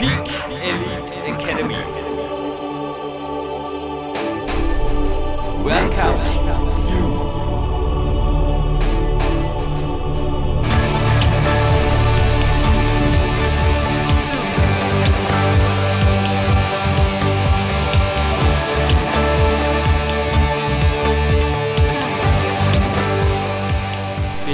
Peak Elite Academy. Welcome you.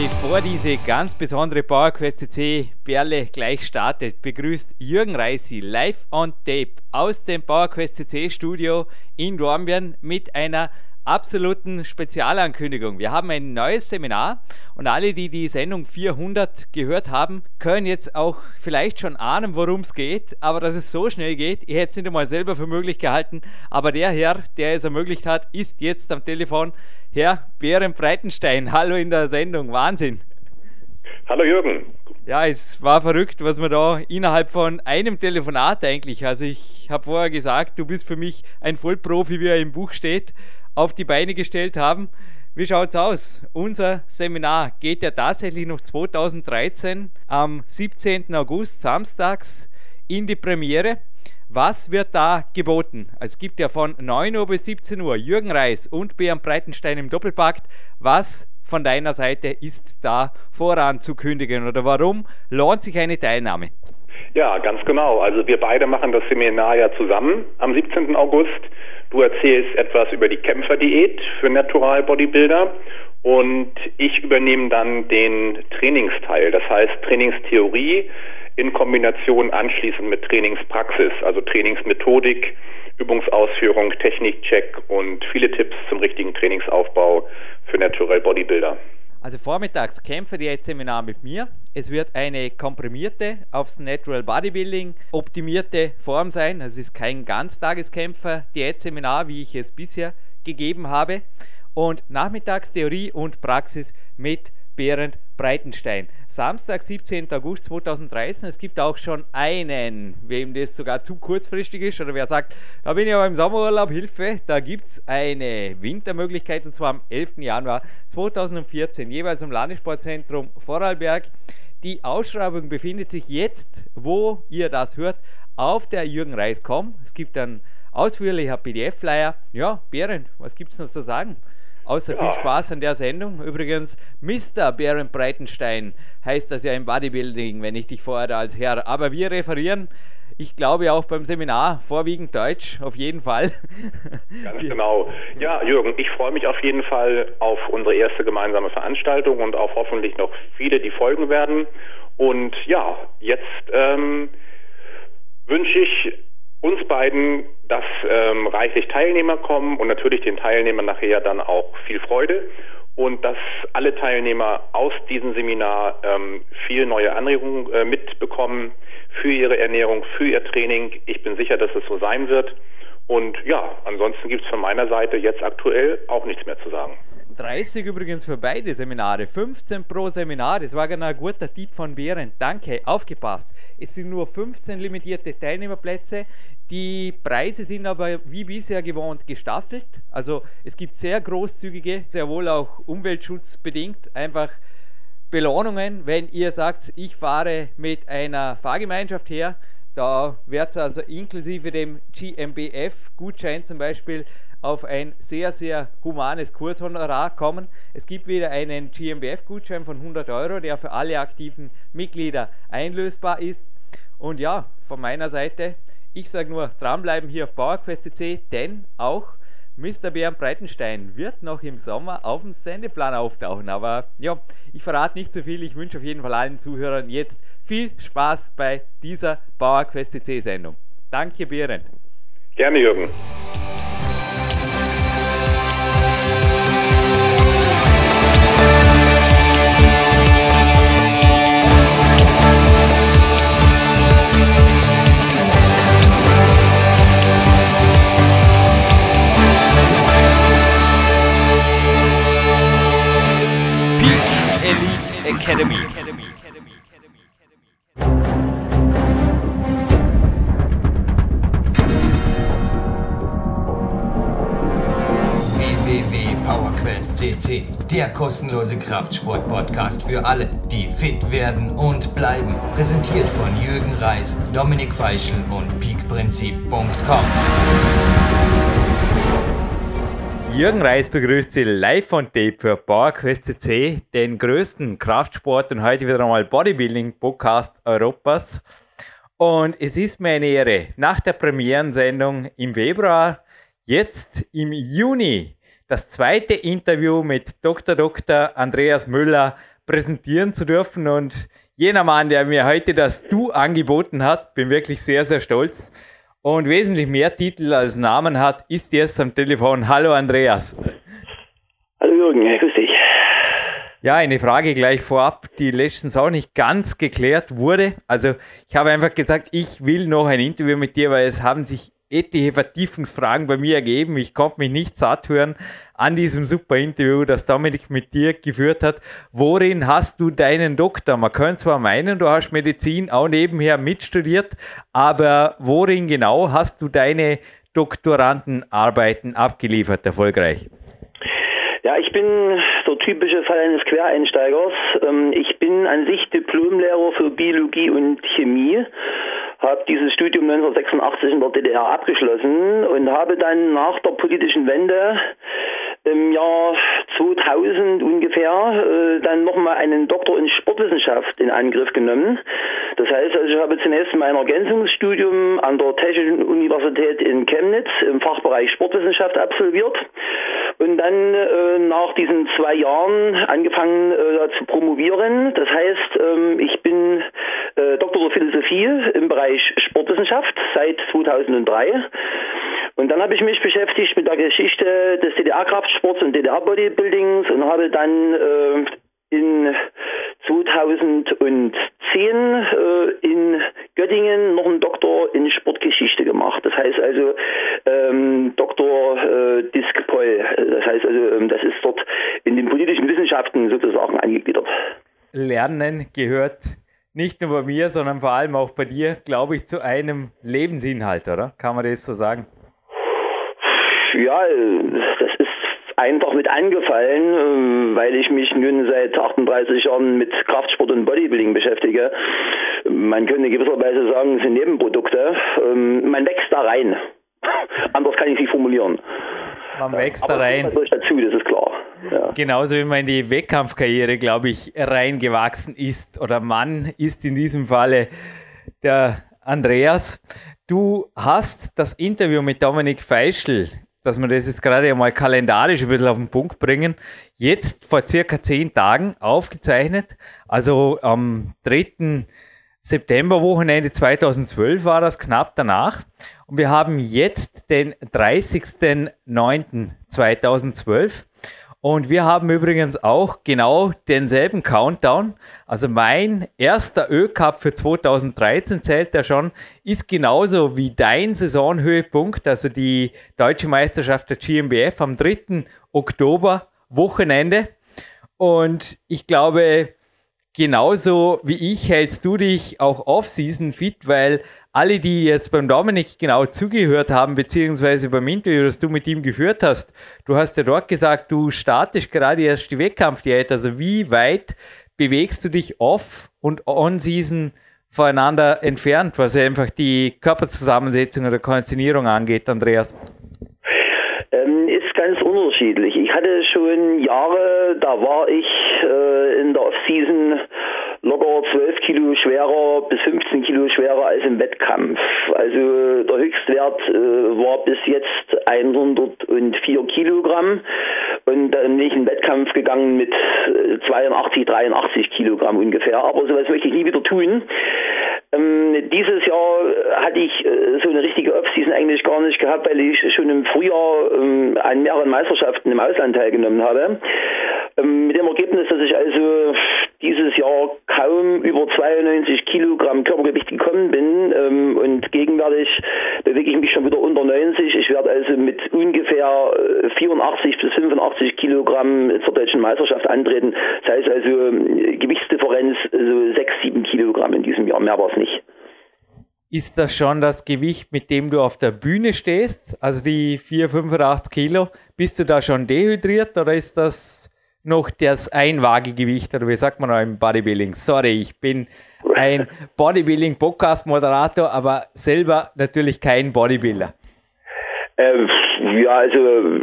Bevor diese ganz besondere PowerQuest.cc Perle gleich startet, begrüßt Jürgen Reissi live on tape aus dem PowerQuest.cc Studio in Dormen mit einer absoluten Spezialankündigung. Wir haben ein neues Seminar und alle, die die Sendung 400 gehört haben, können jetzt auch vielleicht schon ahnen, worum es geht, aber dass es so schnell geht, ich hätte es nicht einmal selber für möglich gehalten, aber der Herr, der es ermöglicht hat, ist jetzt am Telefon, Herr Berend Breitenstein. Hallo in der Sendung, Wahnsinn. Hallo Jürgen. Ja, es war verrückt, was man da innerhalb von einem Telefonat eigentlich, also ich habe vorher gesagt, du bist für mich ein Vollprofi, wie er im Buch steht, auf die Beine gestellt haben. Wie schaut's aus? Unser Seminar geht ja tatsächlich noch 2013 am 17. August samstags in die Premiere. Was wird da geboten? Es gibt ja von 9 Uhr bis 17 Uhr Jürgen Reis und Berend Breitenstein im Doppelpakt. Was von deiner Seite ist da voranzukündigen oder warum lohnt sich eine Teilnahme? Ja, ganz genau. Also wir beide machen das Seminar ja zusammen am 17. August. Du erzählst etwas über die Kämpferdiät für Natural Bodybuilder und ich übernehme dann den Trainingsteil, das heißt Trainingstheorie in Kombination anschließend mit Trainingspraxis, also Trainingsmethodik, Übungsausführung, Technikcheck und viele Tipps zum richtigen Trainingsaufbau für Natural Bodybuilder. Also vormittags Kämpferdiät-Seminar mit mir. Es wird eine komprimierte, aufs Natural Bodybuilding optimierte Form sein. Also es ist kein Ganztageskämpfer-Diät-Seminar, wie ich es bisher gegeben habe. Und nachmittags Theorie und Praxis mit Berend Breitenstein. Samstag, 17. August 2013. Es gibt auch schon einen, wem das sogar zu kurzfristig ist oder wer sagt, da bin ich aber im Sommerurlaub, Hilfe, da gibt es eine Wintermöglichkeit und zwar am 11. Januar 2014, jeweils im Landessportzentrum Vorarlberg. Die Ausschreibung befindet sich jetzt, wo ihr das hört, auf der jürgenreis.com. Es gibt einen ausführlicher PDF-Flyer. Ja, Berend, was gibt es noch zu sagen? Außer ja, viel Spaß an der Sendung. Übrigens, Mr. Berend Breitenstein heißt das ja im Bodybuilding, wenn ich dich fordere als Herr. Aber wir referieren, ich glaube auch beim Seminar, vorwiegend Deutsch, auf jeden Fall. Ganz genau. Ja, Jürgen, ich freue mich auf jeden Fall auf unsere erste gemeinsame Veranstaltung und auf hoffentlich noch viele, die folgen werden. Und ja, jetzt wünsche ich uns beiden, dass reichlich Teilnehmer kommen und natürlich den Teilnehmern nachher dann auch viel Freude und dass alle Teilnehmer aus diesem Seminar viel neue Anregungen mitbekommen für ihre Ernährung, für ihr Training. Ich bin sicher, dass es so sein wird und ja, ansonsten gibt es von meiner Seite jetzt aktuell auch nichts mehr zu sagen. 30 übrigens für beide Seminare, 15 pro Seminar, das war genau ein guter Tipp von Berend, danke, aufgepasst. Es sind nur 15 limitierte Teilnehmerplätze, die Preise sind aber wie bisher gewohnt gestaffelt, also es gibt sehr großzügige, sehr wohl auch umweltschutzbedingt, einfach Belohnungen, wenn ihr sagt, ich fahre mit einer Fahrgemeinschaft her, da wird es also inklusive dem GMBF-Gutschein zum Beispiel auf ein sehr, sehr humanes Kurshonorar kommen. Es gibt wieder einen GMBF-Gutschein von 100 Euro, der für alle aktiven Mitglieder einlösbar ist. Und ja, von meiner Seite, ich sage nur, dranbleiben hier auf PowerQuest.cc, denn auch Mr. Berend Breitenstein wird noch im Sommer auf dem Sendeplan auftauchen. Aber ja, ich verrate nicht zu viel. Ich wünsche auf jeden Fall allen Zuhörern jetzt viel Spaß bei dieser PowerQuest.cc-Sendung. Danke, Berend. Gerne, Jürgen. Academy. www.powerquest.cc PowerQuest.cc, der kostenlose Kraftsport-Podcast für alle, die fit werden und bleiben. Präsentiert von Jürgen Reissi, Dominik Feischl und peakprinzip.com. Jürgen Reissi begrüßt Sie live on tape für PowerQuest.cc, den größten Kraftsport- und heute wieder einmal Bodybuilding-Podcast Europas. Und es ist mir eine Ehre, nach der Premierensendung im Februar, jetzt im Juni, das zweite Interview mit Dr. Andreas Müller präsentieren zu dürfen. Und jener Mann, der mir heute das Du angeboten hat, bin wirklich sehr, sehr stolz und wesentlich mehr Titel als Namen hat, ist jetzt am Telefon. Hallo Andreas. Hallo Jürgen, grüß dich. Ja, eine Frage gleich vorab, die letztens auch nicht ganz geklärt wurde. Also ich habe einfach gesagt, ich will noch ein Interview mit dir, weil es haben sich etliche Vertiefungsfragen bei mir ergeben. Ich konnte mich nicht satt hören an diesem super Interview, das Dominik mit dir geführt hat. Worin hast du deinen Doktor? Man könnte zwar meinen, du hast Medizin auch nebenher mitstudiert, aber worin genau hast du deine Doktorandenarbeiten abgeliefert, erfolgreich? Ja, ich bin so typischer Fall eines Quereinsteigers. Ich bin an sich Diplomlehrer für Biologie und Chemie, habe dieses Studium 1986 in der DDR abgeschlossen und habe dann nach der politischen Wende im Jahr 2000 ungefähr dann nochmal einen Doktor in Sportwissenschaft in Angriff genommen. Das heißt, also ich habe zunächst mein Ergänzungsstudium an der Technischen Universität in Chemnitz im Fachbereich Sportwissenschaft absolviert und dann nach diesen 2 Jahren angefangen zu promovieren. Das heißt, ich bin Doktor der Philosophie im Bereich Sportwissenschaft seit 2003. Und dann habe ich mich beschäftigt mit der Geschichte des DDR-Kraftsports und DDR-Bodybuildings und habe dann in 2010 in Göttingen noch einen Doktor in Sportgeschichte gemacht. Das heißt also Doktor Diskpol. Das heißt also, das ist dort in den politischen Wissenschaften sozusagen angegliedert. Lernen gehört nicht nur bei mir, sondern vor allem auch bei dir, glaube ich, zu einem Lebensinhalt, oder? Kann man das so sagen? Ja, das ist einfach mit angefallen, weil ich mich nun seit 38 Jahren mit Kraftsport und Bodybuilding beschäftige. Man könnte gewisserweise sagen, es sind Nebenprodukte. Man wächst da rein. Anders kann ich es nicht formulieren. Man wächst da rein. Das dazu, das ist klar. Ja. Genauso wie man in die Wettkampfkarriere, glaube ich, reingewachsen ist. Oder man ist in diesem Falle der Andreas. Du hast das Interview mit Dominik Feischl, dass wir das jetzt gerade einmal kalendarisch ein bisschen auf den Punkt bringen, jetzt vor circa 10 Tagen aufgezeichnet. Also am 3. Septemberwochenende 2012 war das, knapp danach. Und wir haben jetzt den 30.09.2012. Und wir haben übrigens auch genau denselben Countdown. Also mein erster Ö-Cup für 2013, zählt ja schon, ist genauso wie dein Saisonhöhepunkt, also die Deutsche Meisterschaft der GMBF am 3. Oktober, Wochenende. Und ich glaube, genauso wie ich hältst du dich auch Off-Season fit, weil alle, die jetzt beim Dominik genau zugehört haben, beziehungsweise beim Interview, das du mit ihm geführt hast, du hast ja dort gesagt, du startest gerade erst die Wettkampfdiät. Also wie weit bewegst du dich off- und on-season voneinander entfernt, was ja einfach die Körperzusammensetzung oder Konditionierung angeht, Andreas? Ist ganz unterschiedlich. Ich hatte schon Jahre, da war ich in der Off-Season locker 12 Kilo schwerer bis 15 Kilo schwerer als im Wettkampf. Also der Höchstwert war bis jetzt 104 Kilogramm und dann bin ich in den Wettkampf gegangen mit 82, 83 Kilogramm ungefähr. Aber sowas möchte ich nie wieder tun. Dieses Jahr hatte ich so eine richtige Off-Season eigentlich gar nicht gehabt, weil ich schon im Frühjahr an mehreren Meisterschaften im Ausland teilgenommen habe. Mit dem Ergebnis, dass ich also dieses Jahr kaum über 92 Kilogramm Körpergewicht gekommen bin und gegenwärtig bewege ich mich schon wieder unter 90. Ich werde also mit ungefähr 84 bis 85 Kilogramm zur deutschen Meisterschaft antreten. Das heißt also Gewichtsdifferenz so 6, 7 Kilogramm in diesem Jahr, mehr war es nicht. Ist das schon das Gewicht, mit dem du auf der Bühne stehst? Also die 4, 85 Kilo? Bist du da schon dehydriert oder ist das noch das Einwaagegewicht oder wie sagt man auch im Bodybuilding? Sorry, ich bin ein Bodybuilding-Podcast-Moderator, aber selber natürlich kein Bodybuilder. Ja, also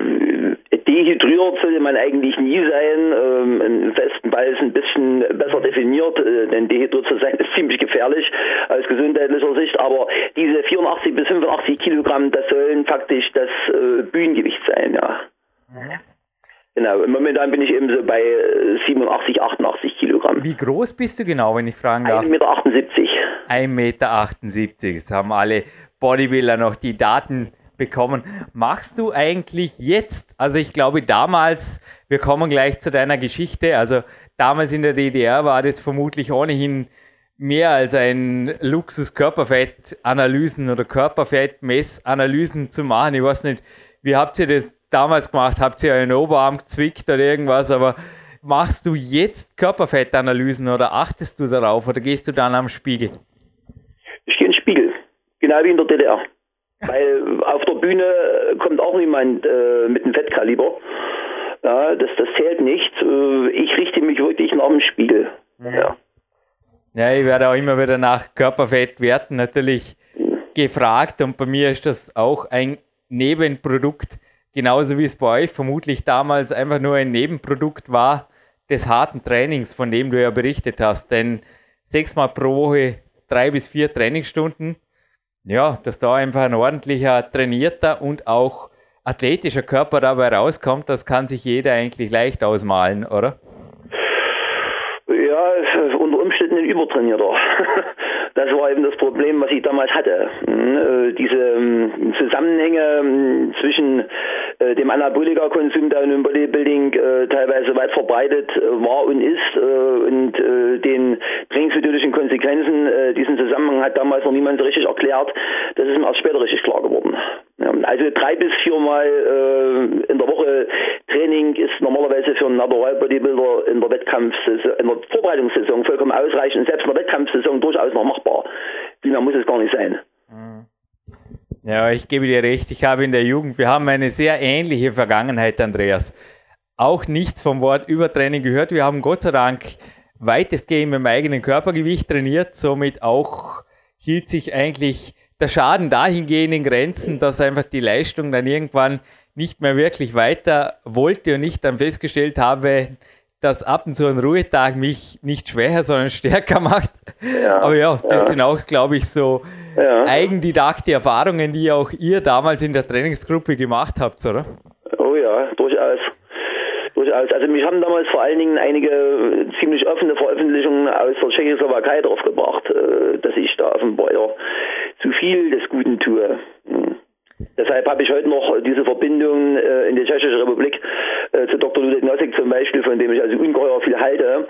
dehydriert sollte man eigentlich nie sein. Ein festen Ball ist ein bisschen besser definiert, denn dehydriert zu sein ist ziemlich gefährlich aus gesundheitlicher Sicht. Aber diese 84 bis 85 Kilogramm, das sollen faktisch das Bühnengewicht sein, ja. Mhm. Genau, momentan bin ich eben so bei 87, 88 Kilogramm. Wie groß bist du genau, wenn ich fragen darf? 1,78 Meter. 1,78 Meter, das haben alle Bodybuilder noch die Daten bekommen. Machst du eigentlich jetzt, also ich glaube damals, wir kommen gleich zu deiner Geschichte, also damals in der DDR war das vermutlich ohnehin mehr als ein Luxus, Körperfettanalysen oder Körperfettmessanalysen zu machen. Ich weiß nicht, wie habt ihr das damals gemacht? Habt ihr einen Oberarm gezwickt oder irgendwas? Aber machst du jetzt Körperfettanalysen oder achtest du darauf oder gehst du dann am Spiegel? Ich gehe in den Spiegel, genau wie in der DDR. Weil auf der Bühne kommt auch niemand mit einem Fettkaliber. Ja, das zählt nicht. Ich richte mich wirklich nach dem Spiegel. Ja. Ja, ich werde auch immer wieder nach Körperfettwerten natürlich gefragt und bei mir ist das auch ein Nebenprodukt, genauso wie es bei euch vermutlich damals einfach nur ein Nebenprodukt war des harten Trainings, von dem du ja berichtet hast. Denn 6-mal pro Woche 3 bis 4 Trainingsstunden. Ja, dass da einfach ein ordentlicher, trainierter und auch athletischer Körper dabei rauskommt, das kann sich jeder eigentlich leicht ausmalen, oder? Ja, unter Umständen ein Übertrainierter. Das war eben das Problem, was ich damals hatte. Diese Zusammenhänge zwischen dem Anabolika-Konsum da und dem Bodybuilding teilweise weit verbreitet war und ist und den trainingsmethodischen Konsequenzen, diesen Zusammenhang hat damals noch niemand so richtig erklärt. Das ist mir erst später richtig klar geworden. Ja, also 3 bis 4 Mal in der Woche Training ist normalerweise für einen Natural Bodybuilder in der Wettkampfsaison, in der Vorbereitungssaison vollkommen ausreichend, selbst in der Wettkampfsaison durchaus noch machbar. Wie mehr muss es gar nicht sein. Ja, ich gebe dir recht, ich habe in der Jugend, wir haben eine sehr ähnliche Vergangenheit, Andreas. Auch nichts vom Wort Übertraining gehört. Wir haben Gott sei Dank weitestgehend mit dem eigenen Körpergewicht trainiert, somit auch hielt sich eigentlich der Schaden dahingehend in Grenzen, dass einfach die Leistung dann irgendwann nicht mehr wirklich weiter wollte und ich dann festgestellt habe, dass ab und zu ein Ruhetag mich nicht schwächer, sondern stärker macht. Ja, aber ja, das sind auch, glaube ich, so eigendidaktische Erfahrungen, die auch ihr damals in der Trainingsgruppe gemacht habt, oder? Oh ja, durchaus. Also mich haben damals vor allen Dingen einige ziemlich offene Veröffentlichungen aus der Tschechoslowakei darauf gebracht, dass ich da offenbar zu viel des Guten tue. Deshalb habe ich heute noch diese Verbindung in die Tschechische Republik zu Dr. Ludwig Nosek zum Beispiel, von dem ich also ungeheuer viel halte,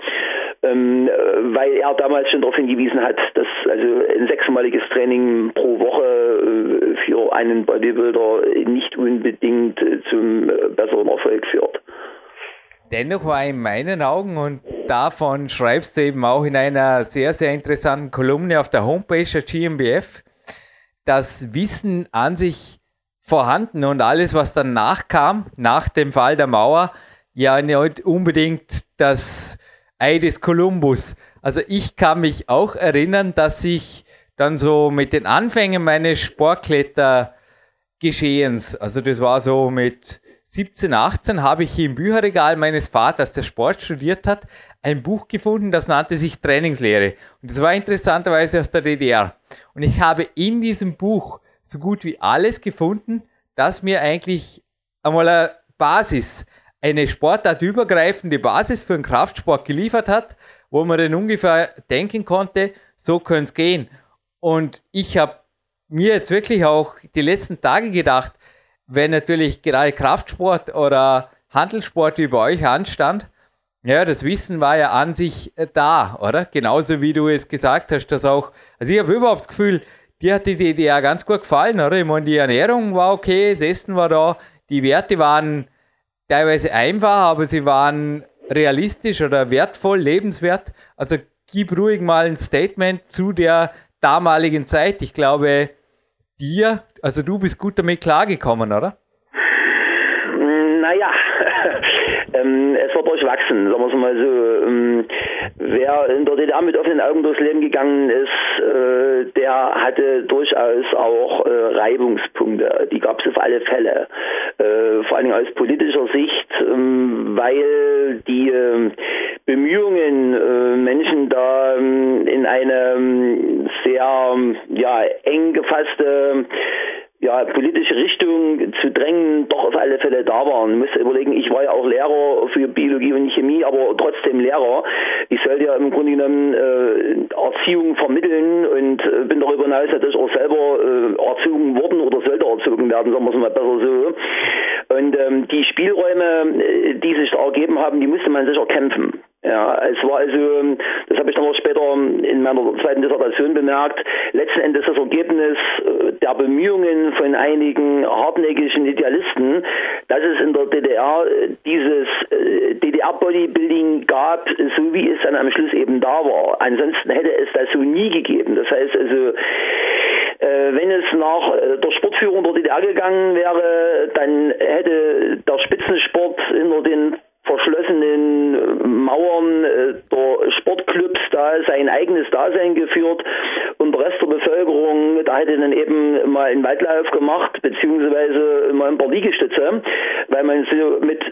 weil er damals schon darauf hingewiesen hat, dass also ein 6-maliges Training pro Woche für einen Bodybuilder nicht unbedingt zum besseren Erfolg führt. Dennoch war in meinen Augen, und davon schreibst du eben auch in einer sehr, sehr interessanten Kolumne auf der Homepage der GMBF, das Wissen an sich vorhanden und alles, was dann nachkam, nach dem Fall der Mauer, ja nicht unbedingt das Ei des Kolumbus. Also ich kann mich auch erinnern, dass ich dann so mit den Anfängen meines Sportklettergeschehens, also das war so mit 17, 18 habe ich im Bücherregal meines Vaters, der Sport studiert hat, ein Buch gefunden, das nannte sich Trainingslehre. Und das war interessanterweise aus der DDR. Und ich habe in diesem Buch so gut wie alles gefunden, das mir eigentlich einmal eine Basis, eine sportartübergreifende Basis für den Kraftsport geliefert hat, wo man dann ungefähr denken konnte, so könnte es gehen. Und ich habe mir jetzt wirklich auch die letzten Tage gedacht, wenn natürlich gerade Kraftsport oder Handelssport wie bei euch anstand, ja, das Wissen war ja an sich da, oder? Genauso wie du es gesagt hast, dass auch, also ich habe überhaupt das Gefühl, dir hat die DDR ganz gut gefallen, oder? Ich meine, die Ernährung war okay, das Essen war da, die Werte waren teilweise einfach, aber sie waren realistisch oder wertvoll, lebenswert. Also gib ruhig mal ein Statement zu der damaligen Zeit. Ich glaube, dir, also du bist gut damit klargekommen, oder? Naja, es war durchwachsen, sagen wir es mal so. Wer in der DDR mit offenen Augen durchs Leben gegangen ist, der hatte durchaus auch Reibungspunkte. Die gab es auf alle Fälle. Vor allen Dingen aus politischer Sicht, weil die Bemühungen, Menschen da in eine sehr eng gefasste politische Richtung zu drängen, doch auf alle Fälle da waren. Ich muss überlegen, ich war ja auch Lehrer für Biologie und Chemie, aber trotzdem Lehrer. Ich sollte ja im Grunde genommen Erziehung vermitteln und bin darüber hinaus natürlich auch selber erzogen worden oder sollte erzogen werden, sagen wir es mal besser so. Und die Spielräume, die sich da ergeben haben, die musste man sich erkämpfen. Ja, es war also, das habe ich dann auch später in meiner zweiten Dissertation bemerkt, letzten Endes das Ergebnis der Bemühungen von einigen hartnäckigen Idealisten, dass es in der DDR dieses DDR-Bodybuilding gab, so wie es dann am Schluss eben da war. Ansonsten hätte es das so nie gegeben. Das heißt also, wenn es nach der Sportführung der DDR gegangen wäre, dann hätte der Spitzensport hinter den verschlossenen Mauern der Sportclubs da sein eigenes Dasein geführt und der Rest der Bevölkerung, da hätte dann eben mal einen Waldlauf gemacht, beziehungsweise mal ein paar Liegestütze, weil man so mit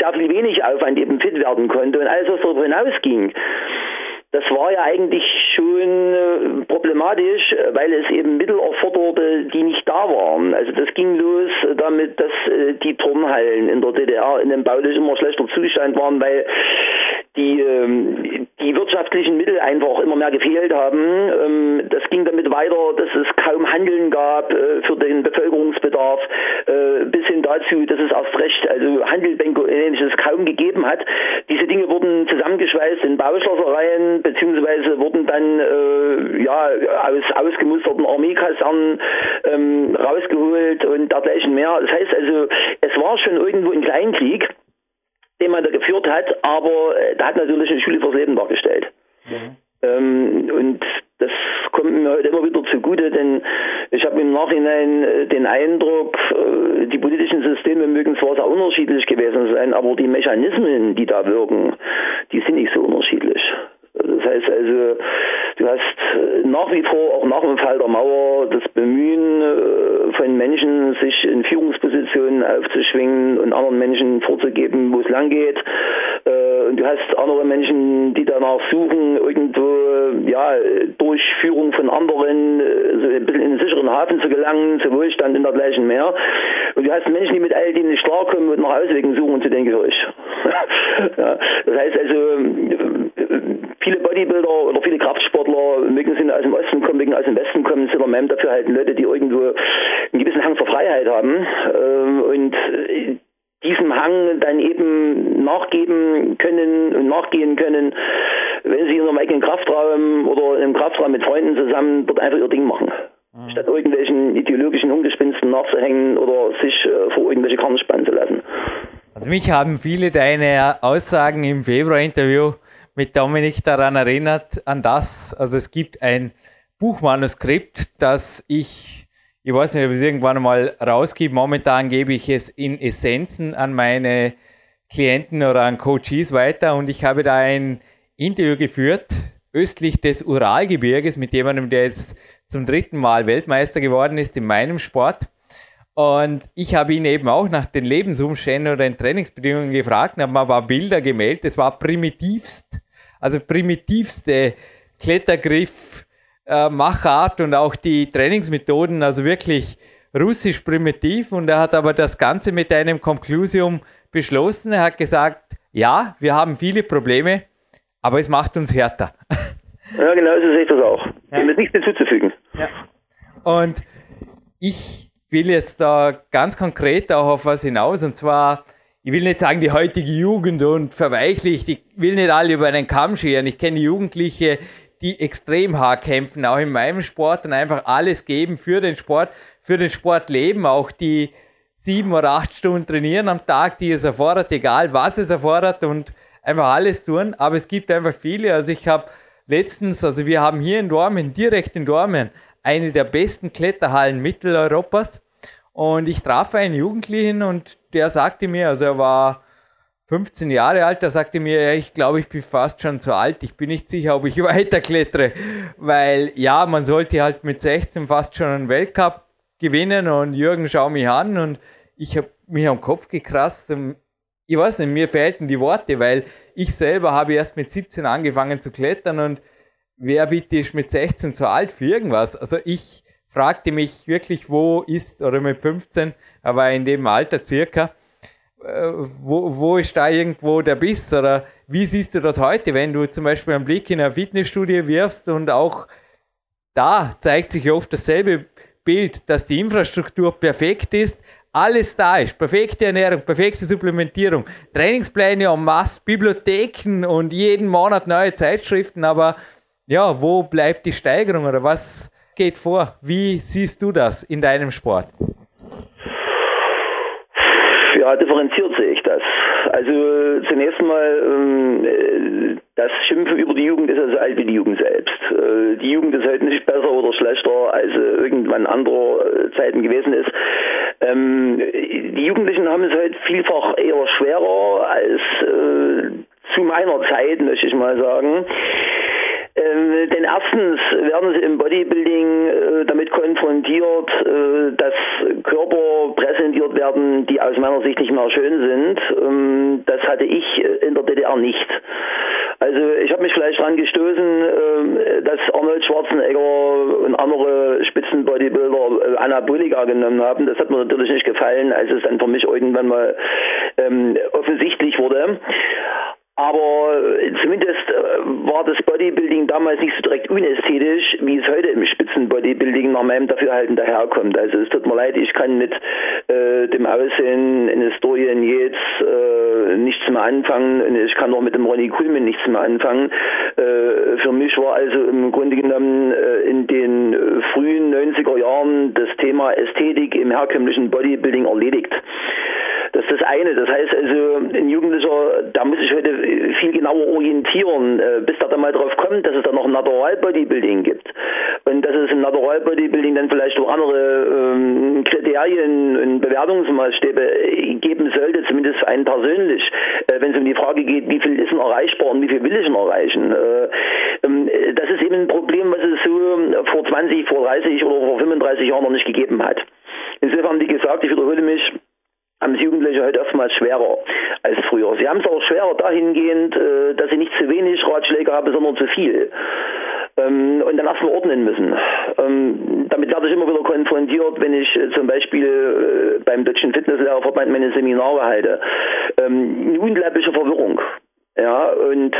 sehr viel wenig Aufwand eben fit werden konnte. Und alles, was darüber hinausging, das war ja eigentlich schon problematisch, weil es eben Mittel erforderte, die nicht da waren. Also das ging los damit, dass die Turnhallen in der DDR in einem baulich immer schlechter Zustand waren, weil die wirtschaftlichen Mittel einfach immer mehr gefehlt haben. Das ging damit weiter, dass es kaum Handeln gab für den Bevölkerungsbedarf, bis hin dazu, dass es erst recht also Handelbänke und Ähnliches kaum gegeben hat. Diese Dinge wurden zusammengeschweißt in Bauschlossereien, beziehungsweise wurden dann aus ausgemusterten Armeekasernen rausgeholt und dergleichen mehr. Das heißt also, es war schon irgendwo ein Kleinkrieg, den man da geführt hat, aber da hat natürlich eine Schule fürs Leben dargestellt. Mhm. Und das kommt mir heute immer wieder zugute, denn ich habe im Nachhinein den Eindruck, die politischen Systeme mögen zwar sehr unterschiedlich gewesen sein, aber die Mechanismen, die da wirken, die sind nicht so unterschiedlich. Das heißt also, du hast nach wie vor, auch nach dem Fall der Mauer, das Bemühen von Menschen, sich in Führungspositionen aufzuschwingen und anderen Menschen vorzugeben, wo es lang geht. Und du hast andere Menschen, die danach suchen, irgendwo durch Führung von anderen so ein bisschen in einen sicheren Hafen zu gelangen, zu Wohlstand und dergleichen mehr. Und du hast Menschen, die mit all denen nicht klarkommen und nach Auswegen suchen, und zu denen gehöre ich. Das heißt also, viele Bodybuilder oder viele Kraftsportler, mögen sie aus dem Osten kommen, mögen aus dem Westen kommen, sind am Ende dafür halt Leute, die irgendwo einen gewissen Hang zur Freiheit haben und diesem Hang dann eben nachgeben können und nachgehen können, wenn sie in ihrem eigenen Kraftraum oder in einem Kraftraum mit Freunden zusammen dort einfach ihr Ding machen. Mhm. Statt irgendwelchen ideologischen Hungespinsten nachzuhängen oder sich vor irgendwelche Karten spannen zu lassen. Also mich haben viele deine Aussagen im Februar-Interview mit Dominik daran erinnert, an das, also es gibt ein Buchmanuskript, das ich weiß nicht, ob ich es irgendwann mal rausgebe, momentan gebe ich es in Essenzen an meine Klienten oder an Coaches weiter und ich habe da ein Interview geführt, östlich des Uralgebirges, mit jemandem, der jetzt zum 3. Mal Weltmeister geworden ist in meinem Sport. Und ich habe ihn eben auch nach den Lebensumständen oder den Trainingsbedingungen gefragt und habe mir ein paar Bilder gemeldet. Es war primitivste Klettergriff, Machart und auch die Trainingsmethoden, also wirklich russisch primitiv. Und er hat aber das Ganze mit einem Konklusium beschlossen. Er hat gesagt, ja, wir haben viele Probleme, aber es macht uns härter. Ja, genau, so sehe ich das auch. Ja. Dem ist nichts hinzuzufügen. Ja. Und ich will jetzt da ganz konkret auch auf was hinaus, und zwar, ich will nicht sagen die heutige Jugend und verweichlicht, ich will nicht alle über einen Kamm scheren, ich kenne Jugendliche, die extrem hart kämpfen, auch in meinem Sport, und einfach alles geben für den Sport leben, auch die 7 oder 8 Stunden trainieren am Tag, die es erfordert, egal was es erfordert, und einfach alles tun, aber es gibt einfach viele, also ich habe letztens, also wir haben hier in Dormen, direkt in Dormen, eine der besten Kletterhallen Mitteleuropas. Und ich traf einen Jugendlichen und der sagte mir, also er war 15 Jahre alt, der sagte mir, ich glaube, ich bin fast schon zu alt, ich bin nicht sicher, ob ich weiterklettere, weil ja, man sollte halt mit 16 fast schon einen Weltcup gewinnen und Jürgen, schau mich an und ich habe mich am Kopf gekratzt und ich weiß nicht, mir fehlten die Worte, weil ich selber habe erst mit 17 angefangen zu klettern und wer bitte ist mit 16 zu alt für irgendwas? Also ich fragte mich wirklich, wo ist, oder mit 15, aber in dem Alter circa, wo ist da irgendwo der Biss oder wie siehst du das heute, wenn du zum Beispiel einen Blick in ein Fitnessstudio wirfst und auch da zeigt sich oft dasselbe Bild, dass die Infrastruktur perfekt ist, alles da ist, perfekte Ernährung, perfekte Supplementierung, Trainingspläne en masse, Bibliotheken und jeden Monat neue Zeitschriften, aber ja, wo bleibt die Steigerung oder was geht vor? Wie siehst du das in deinem Sport? Ja, differenziert sehe ich das. Also zunächst mal, das Schimpfen über die Jugend ist ja so alt wie die Jugend selbst. Die Jugend ist heute nicht besser oder schlechter, als irgendwann anderer Zeiten gewesen ist. Die Jugendlichen haben es heute vielfach eher schwerer als zu meiner Zeit, möchte ich mal sagen. Denn erstens werden sie im Bodybuilding damit konfrontiert, dass Körper präsentiert werden, die aus meiner Sicht nicht mehr schön sind. Das hatte ich in der DDR nicht. Also ich habe mich vielleicht daran gestoßen, dass Arnold Schwarzenegger und andere Spitzenbodybuilder Anabolika genommen haben. Das hat mir natürlich nicht gefallen, als es dann für mich irgendwann mal offensichtlich wurde. Aber zumindest war das Bodybuilding damals nicht so direkt unästhetisch, wie es heute im Spitzenbodybuilding nach meinem Dafürhalten daherkommt. Also es tut mir leid, ich kann mit dem Aussehen in Historien jetzt nichts mehr anfangen und ich kann auch mit dem Ronnie Coleman nichts mehr anfangen. Für mich war also im Grunde genommen in den frühen 90er Jahren das Thema Ästhetik im herkömmlichen Bodybuilding erledigt. Das ist das eine. Das heißt also, ein Jugendlicher, da muss ich heute viel genauer orientieren, bis da dann mal drauf kommt, dass es da noch Natural Bodybuilding gibt. Und dass es im Natural Bodybuilding dann vielleicht auch andere Kriterien und Bewertungsmaßstäbe geben sollte, zumindest für einen persönlich. Wenn es um die Frage geht, wie viel ist denn erreichbar und wie viel will ich denn erreichen? Das ist eben ein Problem, was es so vor 20, vor 30 oder vor 35 Jahren noch nicht gegeben hat. Insofern, wie gesagt, ich wiederhole mich, haben Jugendliche heute oftmals schwerer als früher. Sie haben es auch schwerer dahingehend, dass sie nicht zu wenig Ratschläge haben, sondern zu viel. Und dann erstmal ordnen müssen. Damit werde ich immer wieder konfrontiert, wenn ich zum Beispiel beim Deutschen Fitnesslehrerverband meine Seminare halte. Eine unglaubliche Verwirrung. Ja, und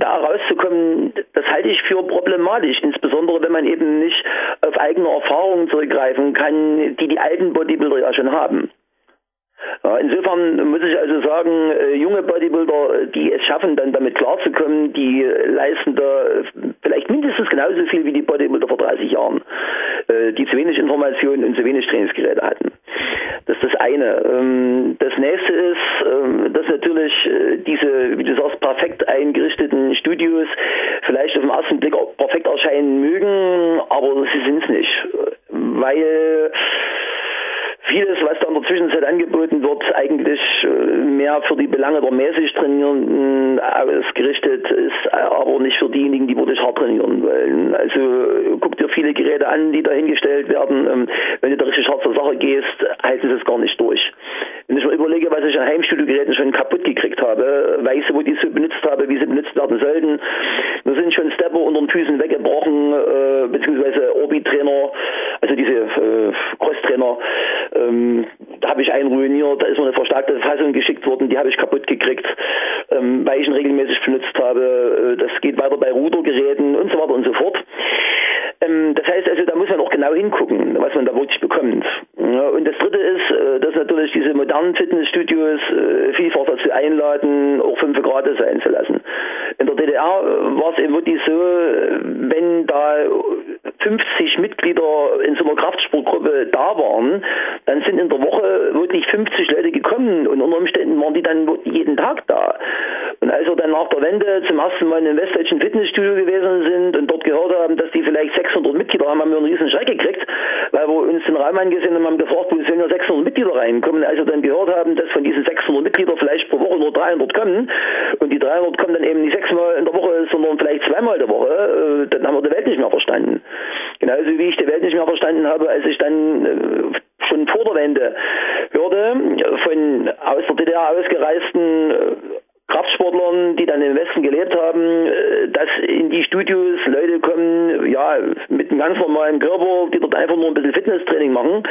da rauszukommen, das halte ich für problematisch, insbesondere wenn man eben nicht auf eigene Erfahrungen zurückgreifen kann, die die alten Bodybuilder ja schon haben. Insofern muss ich also sagen, junge Bodybuilder, die es schaffen, dann damit klarzukommen, die leisten da vielleicht mindestens genauso viel wie die Bodybuilder vor 30 Jahren, die zu wenig Informationen und zu wenig Trainingsgeräte hatten. Das ist das eine. Das nächste ist, dass natürlich diese, wie du sagst, perfekt eingerichteten Studios vielleicht auf den ersten Blick auch perfekt erscheinen mögen, aber sie sind es nicht, weil vieles, was da in der Zwischenzeit angeboten wird, eigentlich mehr für die Belange der mäßig Trainierenden ausgerichtet ist, aber nicht für diejenigen, die wirklich hart trainieren wollen. Also guck dir viele Geräte an, die da hingestellt werden. Wenn du da richtig hart zur Sache gehst, halten sie es gar nicht durch. Wenn ich mir überlege, was ich an Heimstudio-Geräten schon kaputt gekriegt habe, weiß ich, wo die so benutzt habe, wie sie benutzt werden sollten. Da sind schon Stepper unter den Füßen weggebrochen, beziehungsweise Orbit-Trainer, also diese Cross-Trainer, habe ich einen ruiniert, da ist mir eine verstärkte Fassung geschickt worden, die habe ich kaputt gekriegt, weil ich ihn regelmäßig benutzt habe. Das geht weiter bei Rudergeräten und so weiter und so fort. Das heißt also, da muss man auch genau hingucken, was man da wirklich bekommt. Ja, und das Dritte ist, dass natürlich diese modernen Fitnessstudios vielfach dazu einladen, auch 5 gratis sein zu lassen. In der DDR war es eben wirklich so, wenn da 50 Mitglieder in so einer Kraftsportgruppe da waren, dann sind in der Woche wirklich 50 Leute gekommen und unter Umständen waren die dann jeden Tag da. Und als wir dann nach der Wende zum ersten Mal in einem westdeutschen Fitnessstudio gewesen sind und dort gehört haben, dass die vielleicht 600 Mitglieder haben, haben wir einen riesen Schreck gekriegt, weil wir uns den Raum angesehen haben, haben gefragt, wo sollen nur 600 Mitglieder reinkommen. Als wir dann gehört haben, dass von diesen 600 Mitgliedern vielleicht pro Woche nur 300 kommen und die 300 kommen dann eben nicht 6-mal in der Woche, sondern vielleicht 2-mal in der Woche, dann haben wir die Welt nicht mehr verstanden. Genauso wie ich die Welt nicht mehr verstanden habe, als ich dann schon vor der Wende hörte, von aus der DDR ausgereisten Kraftsportlern, die dann im Westen gelebt haben, dass in die Studios Leute kommen, ja, mit einem ganz normalen Körper, die dort einfach nur ein bisschen Fitnesstraining machen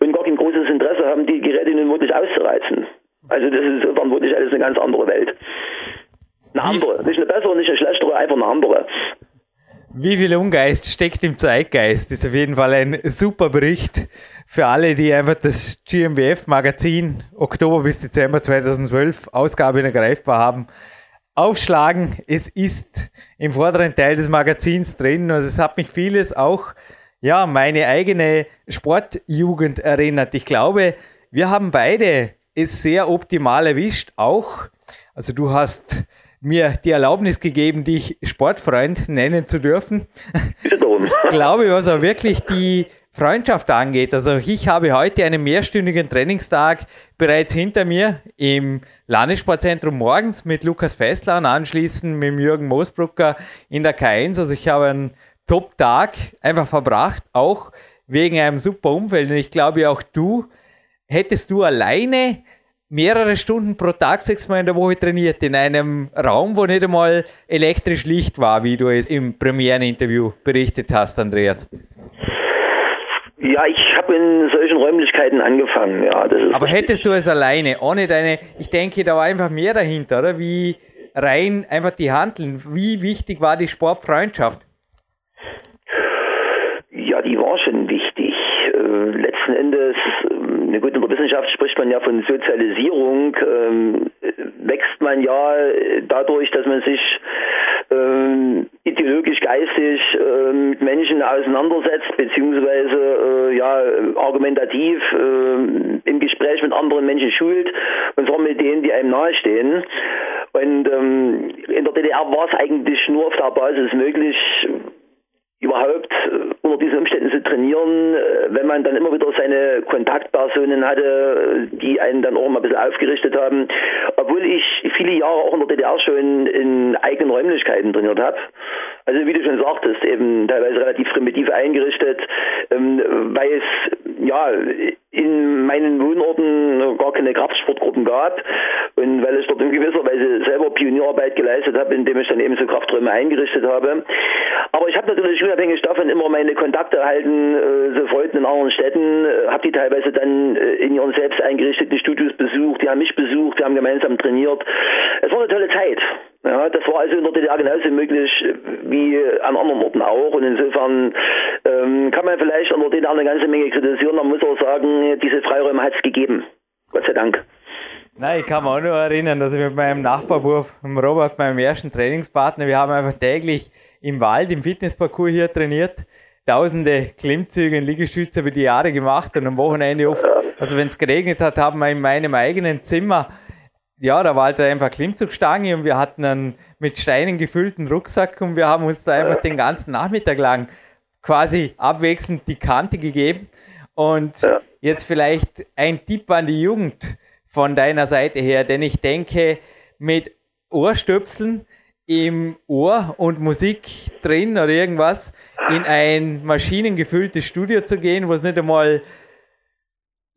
und gar kein großes Interesse haben, die Geräte nun wirklich auszureizen. Also das ist dann wirklich alles eine ganz andere Welt. Eine andere, nicht eine bessere, nicht eine schlechtere, einfach eine andere. Wie viel Ungeist steckt im Zeitgeist? Das ist auf jeden Fall ein super Bericht für alle, die einfach das GMBF-Magazin Oktober bis Dezember 2012 Ausgabe in ergreifbar haben. Aufschlagen, es ist im vorderen Teil des Magazins drin. Also es hat mich vieles auch, ja, meine eigene Sportjugend erinnert. Ich glaube, wir haben beide es sehr optimal erwischt. Auch, also du hast mir die Erlaubnis gegeben, dich Sportfreund nennen zu dürfen. Ich glaube, was auch wirklich die Freundschaft angeht. Also ich habe heute einen mehrstündigen Trainingstag bereits hinter mir im Landessportzentrum morgens mit Lukas Fessler und anschließend mit Jürgen Mosbrucker in der K1. Also ich habe einen Top-Tag einfach verbracht, auch wegen einem super Umfeld. Und ich glaube, auch du, hättest du alleine mehrere Stunden pro Tag, 6-mal in der Woche trainiert, in einem Raum, wo nicht einmal elektrisch Licht war, wie du es im Premieren-Interview berichtet hast, Andreas. Ja, ich habe in solchen Räumlichkeiten angefangen, ja. Das ist aber richtig. Hättest du es alleine, ohne deine, ich denke, da war einfach mehr dahinter, oder? Wie rein einfach die Handeln, wie wichtig war die Sportfreundschaft? Ja, die war schon wichtig. Letzten Endes, na gut, in der Wissenschaft spricht man ja von Sozialisierung, wächst man ja dadurch, dass man sich ideologisch, geistig mit Menschen auseinandersetzt, beziehungsweise ja, argumentativ im Gespräch mit anderen Menschen schult, und zwar mit denen, die einem nahestehen. Und in der DDR war es eigentlich nur auf der Basis möglich, überhaupt unter diesen Umständen zu trainieren, wenn man dann immer wieder seine Kontaktpersonen hatte, die einen dann auch mal ein bisschen aufgerichtet haben. Obwohl ich viele Jahre auch in der DDR schon in eigenen Räumlichkeiten trainiert habe. Also wie du schon sagtest, eben teilweise relativ primitiv eingerichtet, weil es ja in meinen Wohnorten gar keine Kraftsportgruppen gab und weil ich dort in gewisser Weise selber Pionierarbeit geleistet habe, indem ich dann eben so Krafträume eingerichtet habe. Aber ich habe natürlich unabhängig davon immer meine Kontakte erhalten, so Freunden in anderen Städten, habe die teilweise dann in ihren selbst eingerichteten Studios besucht, die haben mich besucht, wir haben gemeinsam trainiert. Es war eine tolle Zeit. Ja, das war also in der DDR genauso möglich wie an anderen Orten auch. Und insofern kann man vielleicht an der DDR eine ganze Menge kritisieren, man muss auch sagen, diese Freiräume hat es gegeben. Gott sei Dank. Nein, ich kann mich auch nur erinnern, dass ich mit meinem Nachbarwurf, mit Robert, meinem ersten Trainingspartner, wir haben einfach täglich im Wald, im Fitnessparcours hier trainiert, tausende Klimmzüge und Liegestütze über die Jahre gemacht und am Wochenende oft, also wenn es geregnet hat, haben wir in meinem eigenen Zimmer, ja, da war halt einfach Klimmzugstange und wir hatten einen mit Steinen gefüllten Rucksack und wir haben uns da einfach den ganzen Nachmittag lang quasi abwechselnd die Kante gegeben. Und jetzt vielleicht ein Tipp an die Jugend von deiner Seite her, denn ich denke, mit Ohrstöpseln im Ohr und Musik drin oder irgendwas in ein maschinengefülltes Studio zu gehen, wo es nicht einmal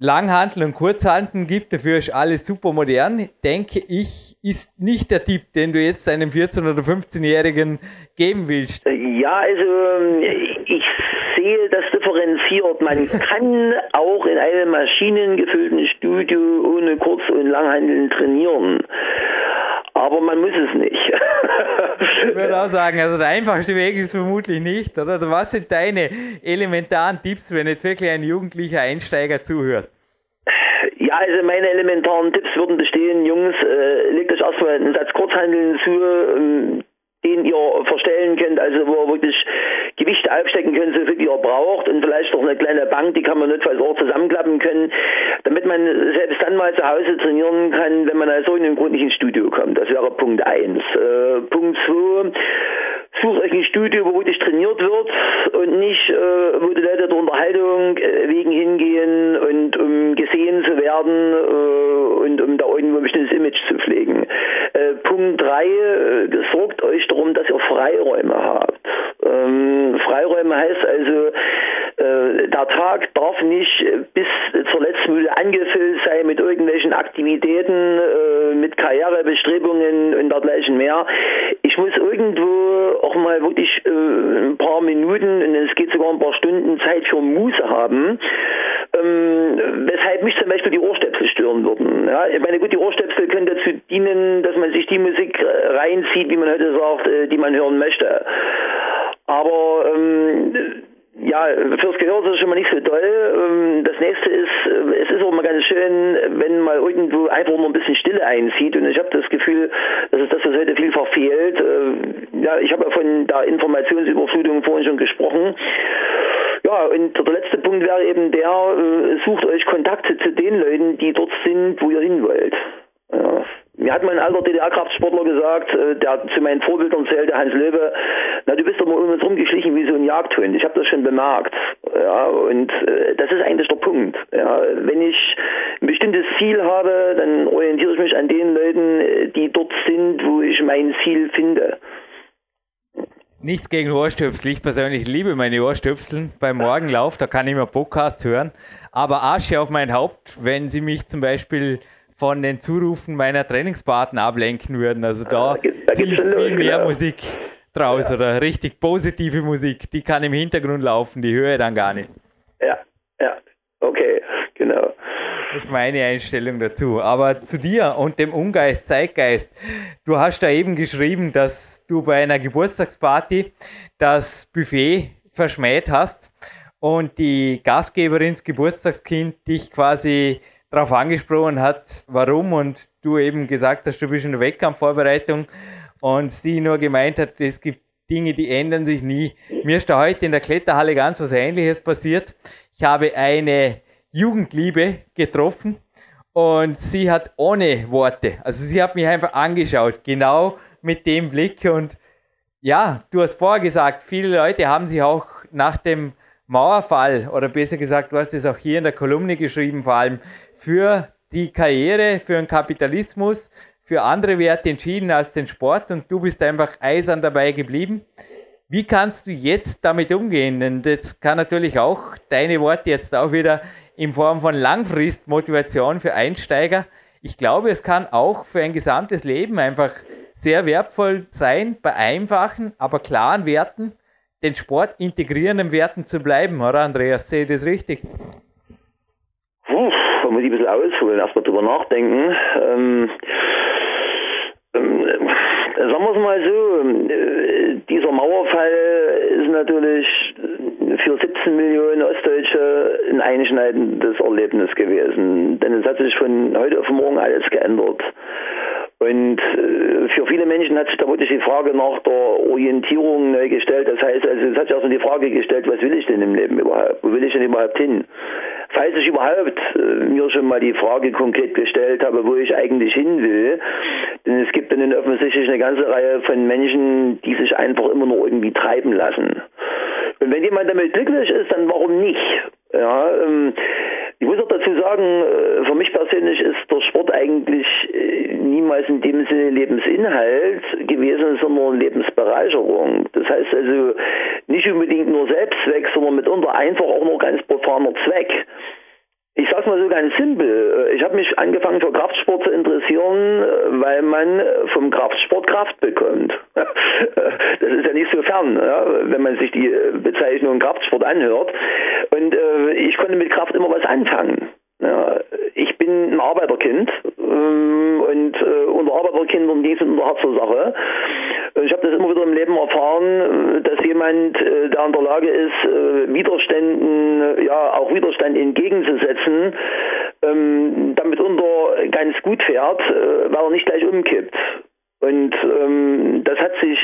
Langhanteln und Kurzhanteln gibt, dafür ist alles super modern, denke ich, ist nicht der Tipp, den du jetzt einem 14- oder 15-Jährigen geben willst. Ja, also ich sehe das differenziert. Man kann auch in einem maschinengefüllten Studio ohne Kurz- und Langhanteln trainieren. Aber man muss es nicht. Ich würde auch sagen, also der einfachste Weg ist vermutlich nicht, oder? Also was sind deine elementaren Tipps, wenn jetzt wirklich ein jugendlicher Einsteiger zuhört? Ja, also meine elementaren Tipps würden bestehen, Jungs, legt euch erstmal einen Satz Kurzhanteln zu, den ihr verstellen könnt, also wo ihr wirklich Gewichte aufstecken könnt, so viel wie ihr braucht und vielleicht noch eine kleine Bank, die kann man notfalls auch zusammenklappen können, damit man selbst dann mal zu Hause trainieren kann, wenn man aus irgendeinem Grund nicht ins Studio kommt. Das wäre Punkt 1. Punkt 2, sucht euch ein Studio, wo wirklich trainiert wird und nicht, wo die Leute der Unterhaltung wegen hingehen und um gesehen zu werden und um da irgendwo ein bestimmtes Image zu pflegen. Punkt 3, sorgt euch darum, dass ihr Freiräume habt. Freiräume heißt also, der Tag darf nicht bis zur letzten Minute angefüllt sein mit irgendwelchen Aktivitäten, mit Karrierebestrebungen und dergleichen mehr. Ich muss irgendwo auch mal wirklich ein paar Minuten, und es geht sogar ein paar Stunden Zeit für Muße haben, weshalb mich zum Beispiel die Ohrstöpsel stören würden. Ja, ich meine, gut, die Ohrstöpsel können dazu dienen, dass man sich die Musik reinzieht, wie man heute sagt, die man hören möchte. Aber ja, fürs Gehör ist es schon mal nicht so toll. Das nächste ist, es ist auch mal ganz schön, wenn mal irgendwo einfach nur ein bisschen Stille einzieht. Und ich habe das Gefühl, das ist das, was heute viel verfehlt. Ja, ich habe ja von der Informationsüberflutung vorhin schon gesprochen. Ja, und der letzte Punkt wäre eben der, sucht euch Kontakte zu den Leuten, die dort sind, wo ihr hin wollt. Ja. Mir hat mein alter DDR-Kraftsportler gesagt, der zu meinen Vorbildern zählte, Hans Löwe, na, du bist doch mal um uns rumgeschlichen wie so ein Jagdhund. Ich habe das schon bemerkt. Ja, und das ist eigentlich der Punkt. Ja, wenn ich ein bestimmtes Ziel habe, dann orientiere ich mich an den Leuten, die dort sind, wo ich mein Ziel finde. Nichts gegen Ohrstöpsel. Ich persönlich liebe meine Ohrstöpsel beim Morgenlauf. Da kann ich mir Podcasts hören. Aber Asche auf mein Haupt, wenn sie mich zum Beispiel von den Zurufen meiner Trainingspartner ablenken würden. Also da ziehe ich viel mehr Musik draus, ja, oder richtig positive Musik. Die kann im Hintergrund laufen, die höre ich dann gar nicht. Ja, ja, okay, genau. Das ist meine Einstellung dazu. Aber zu dir und dem Ungeist, Zeitgeist. Du hast da eben geschrieben, dass du bei einer Geburtstagsparty das Buffet verschmäht hast und die Gastgeberins Geburtstagskind dich quasi darauf angesprochen hat, warum, und du eben gesagt hast, du bist in der Wettkampfvorbereitung und sie nur gemeint hat, es gibt Dinge, die ändern sich nie. Mir ist da heute in der Kletterhalle ganz was Ähnliches passiert. Ich habe eine Jugendliebe getroffen und sie hat ohne Worte, also sie hat mich einfach angeschaut, genau mit dem Blick, und ja, du hast vorher gesagt, viele Leute haben sich auch nach dem Mauerfall, oder besser gesagt, du hast es auch hier in der Kolumne geschrieben, vor allem für die Karriere, für den Kapitalismus, für andere Werte entschieden als den Sport, und du bist einfach eisern dabei geblieben. Wie kannst du jetzt damit umgehen? Und jetzt kann natürlich auch deine Worte jetzt auch wieder in Form von Langfristmotivation für Einsteiger. Ich glaube, es kann auch für ein gesamtes Leben einfach sehr wertvoll sein, bei einfachen, aber klaren Werten, den Sport integrierenden Werten zu bleiben, oder Andreas? Sehe ich das richtig? Da muss ich ein bisschen ausholen, erstmal drüber nachdenken. Sagen wir es mal so, dieser Mauerfall ist natürlich für 17 Millionen Ostdeutsche ein einschneidendes Erlebnis gewesen, denn es hat sich von heute auf morgen alles geändert. Und für viele Menschen hat sich da wirklich die Frage nach der Orientierung neu gestellt. Das heißt, also es hat sich erstmal die Frage gestellt, was will ich denn im Leben überhaupt? Wo will ich denn überhaupt hin? Falls ich überhaupt mir schon mal die Frage konkret gestellt habe, wo ich eigentlich hin will, denn es gibt dann offensichtlich eine ganze Reihe von Menschen, die sich einfach immer nur irgendwie treiben lassen. Und wenn jemand damit glücklich ist, dann warum nicht? Ja, ich muss auch dazu sagen, für mich persönlich ist der Sport eigentlich niemals in dem Sinne Lebensinhalt gewesen, sondern Lebensbereicherung. Das heißt also nicht unbedingt nur Selbstzweck, sondern mitunter einfach auch nur ganz profaner Zweck. Ich sag's mal so ganz simpel. Ich habe mich angefangen für Kraftsport zu interessieren, weil man vom Kraftsport Kraft bekommt. Das ist ja nicht so fern, ja, wenn man sich die Bezeichnung Kraftsport anhört. Und ich konnte mit Kraft immer was anfangen. Ja, ich bin ein Arbeiterkind und unter Arbeiterkindern ging es unter Herz zur Sache. Ich habe das immer wieder im Leben erfahren, dass jemand, der in der Lage ist, Widerständen, ja auch Widerstand entgegenzusetzen, damit unter ganz gut fährt, weil er nicht gleich umkippt. Und das hat sich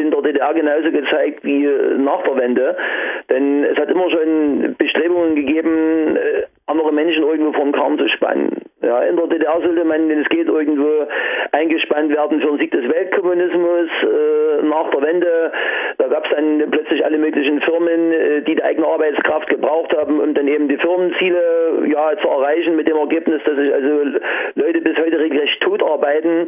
in der DDR genauso gezeigt wie nach der Wende, denn es hat immer schon Bestrebungen gegeben, andere Menschen irgendwo vom Karren zu spannen. Ja, in der DDR sollte man, wenn es geht, irgendwo eingespannt werden für den Sieg des Weltkommunismus nach der Wende. Da gab es dann plötzlich alle möglichen Firmen, die eigene Arbeitskraft gebraucht haben, um dann eben die Firmenziele zu erreichen, mit dem Ergebnis, dass sich also Leute bis heute regelrecht tot arbeiten.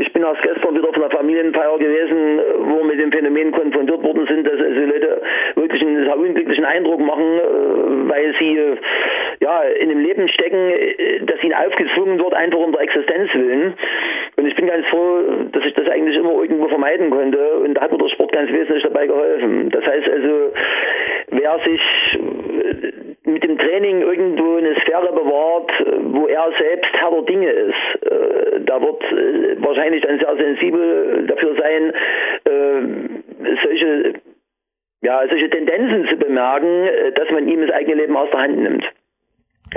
Ich bin erst gestern wieder auf einer Familienfeier gewesen, wo wir mit dem Phänomen konfrontiert worden sind, dass also Leute wirklich einen sehr unglücklichen Eindruck machen, weil sie in dem Leben stecken, dass ihnen aufgezwungen wird, einfach um der Existenz willen. Und ich bin ganz froh, dass ich das eigentlich immer irgendwo vermeiden konnte. Und da hat mir der Sport ganz wesentlich dabei geholfen. Das heißt also, wer sich mit dem Training irgendwo eine Sphäre bewahrt, wo er selbst Herr der Dinge ist, da wird wahrscheinlich dann sehr sensibel dafür sein, solche Tendenzen zu bemerken, dass man ihm das eigene Leben aus der Hand nimmt.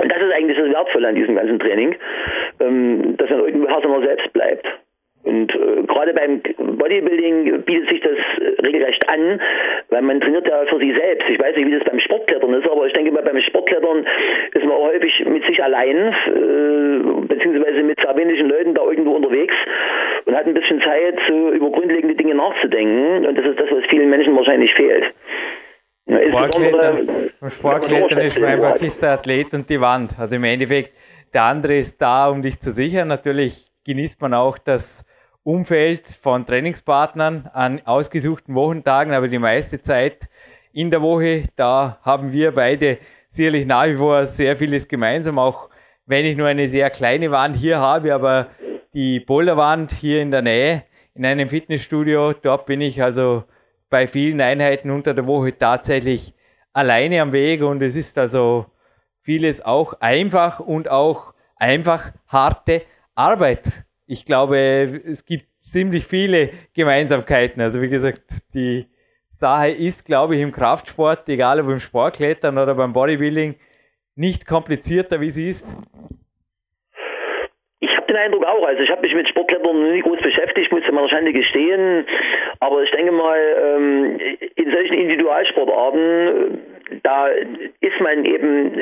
Und das ist eigentlich das Wertvolle an diesem ganzen Training, dass man irgendwo Herr seiner selbst bleibt. Und gerade beim Bodybuilding bietet sich das regelrecht an, weil man trainiert ja für sich selbst. Ich weiß nicht, wie das beim Sportklettern ist, aber ich denke mal, beim Sportklettern ist man häufig mit sich allein, beziehungsweise mit sehr wenigen Leuten da irgendwo unterwegs und hat ein bisschen Zeit, über grundlegende Dinge nachzudenken. Und das ist das, was vielen Menschen wahrscheinlich fehlt. Sportklettern ist mein der Athlet und die Wand. Also im Endeffekt, der andere ist da, um dich zu sichern. Natürlich genießt man auch das Umfeld von Trainingspartnern an ausgesuchten Wochentagen, aber die meiste Zeit in der Woche, da haben wir beide sicherlich nach wie vor sehr vieles gemeinsam, auch wenn ich nur eine sehr kleine Wand hier habe, aber die Boulderwand hier in der Nähe, in einem Fitnessstudio, dort bin ich also bei vielen Einheiten unter der Woche tatsächlich alleine am Weg und es ist also vieles auch einfach und auch einfach harte Arbeit. Ich glaube, es gibt ziemlich viele Gemeinsamkeiten. Also wie gesagt, die Sache ist, glaube ich, im Kraftsport, egal ob im Sportklettern oder beim Bodybuilding, nicht komplizierter, wie sie ist. Den Eindruck auch. Also ich habe mich mit Sportklettern noch nie groß beschäftigt, muss man wahrscheinlich gestehen, aber ich denke mal, in solchen Individualsportarten, da ist man eben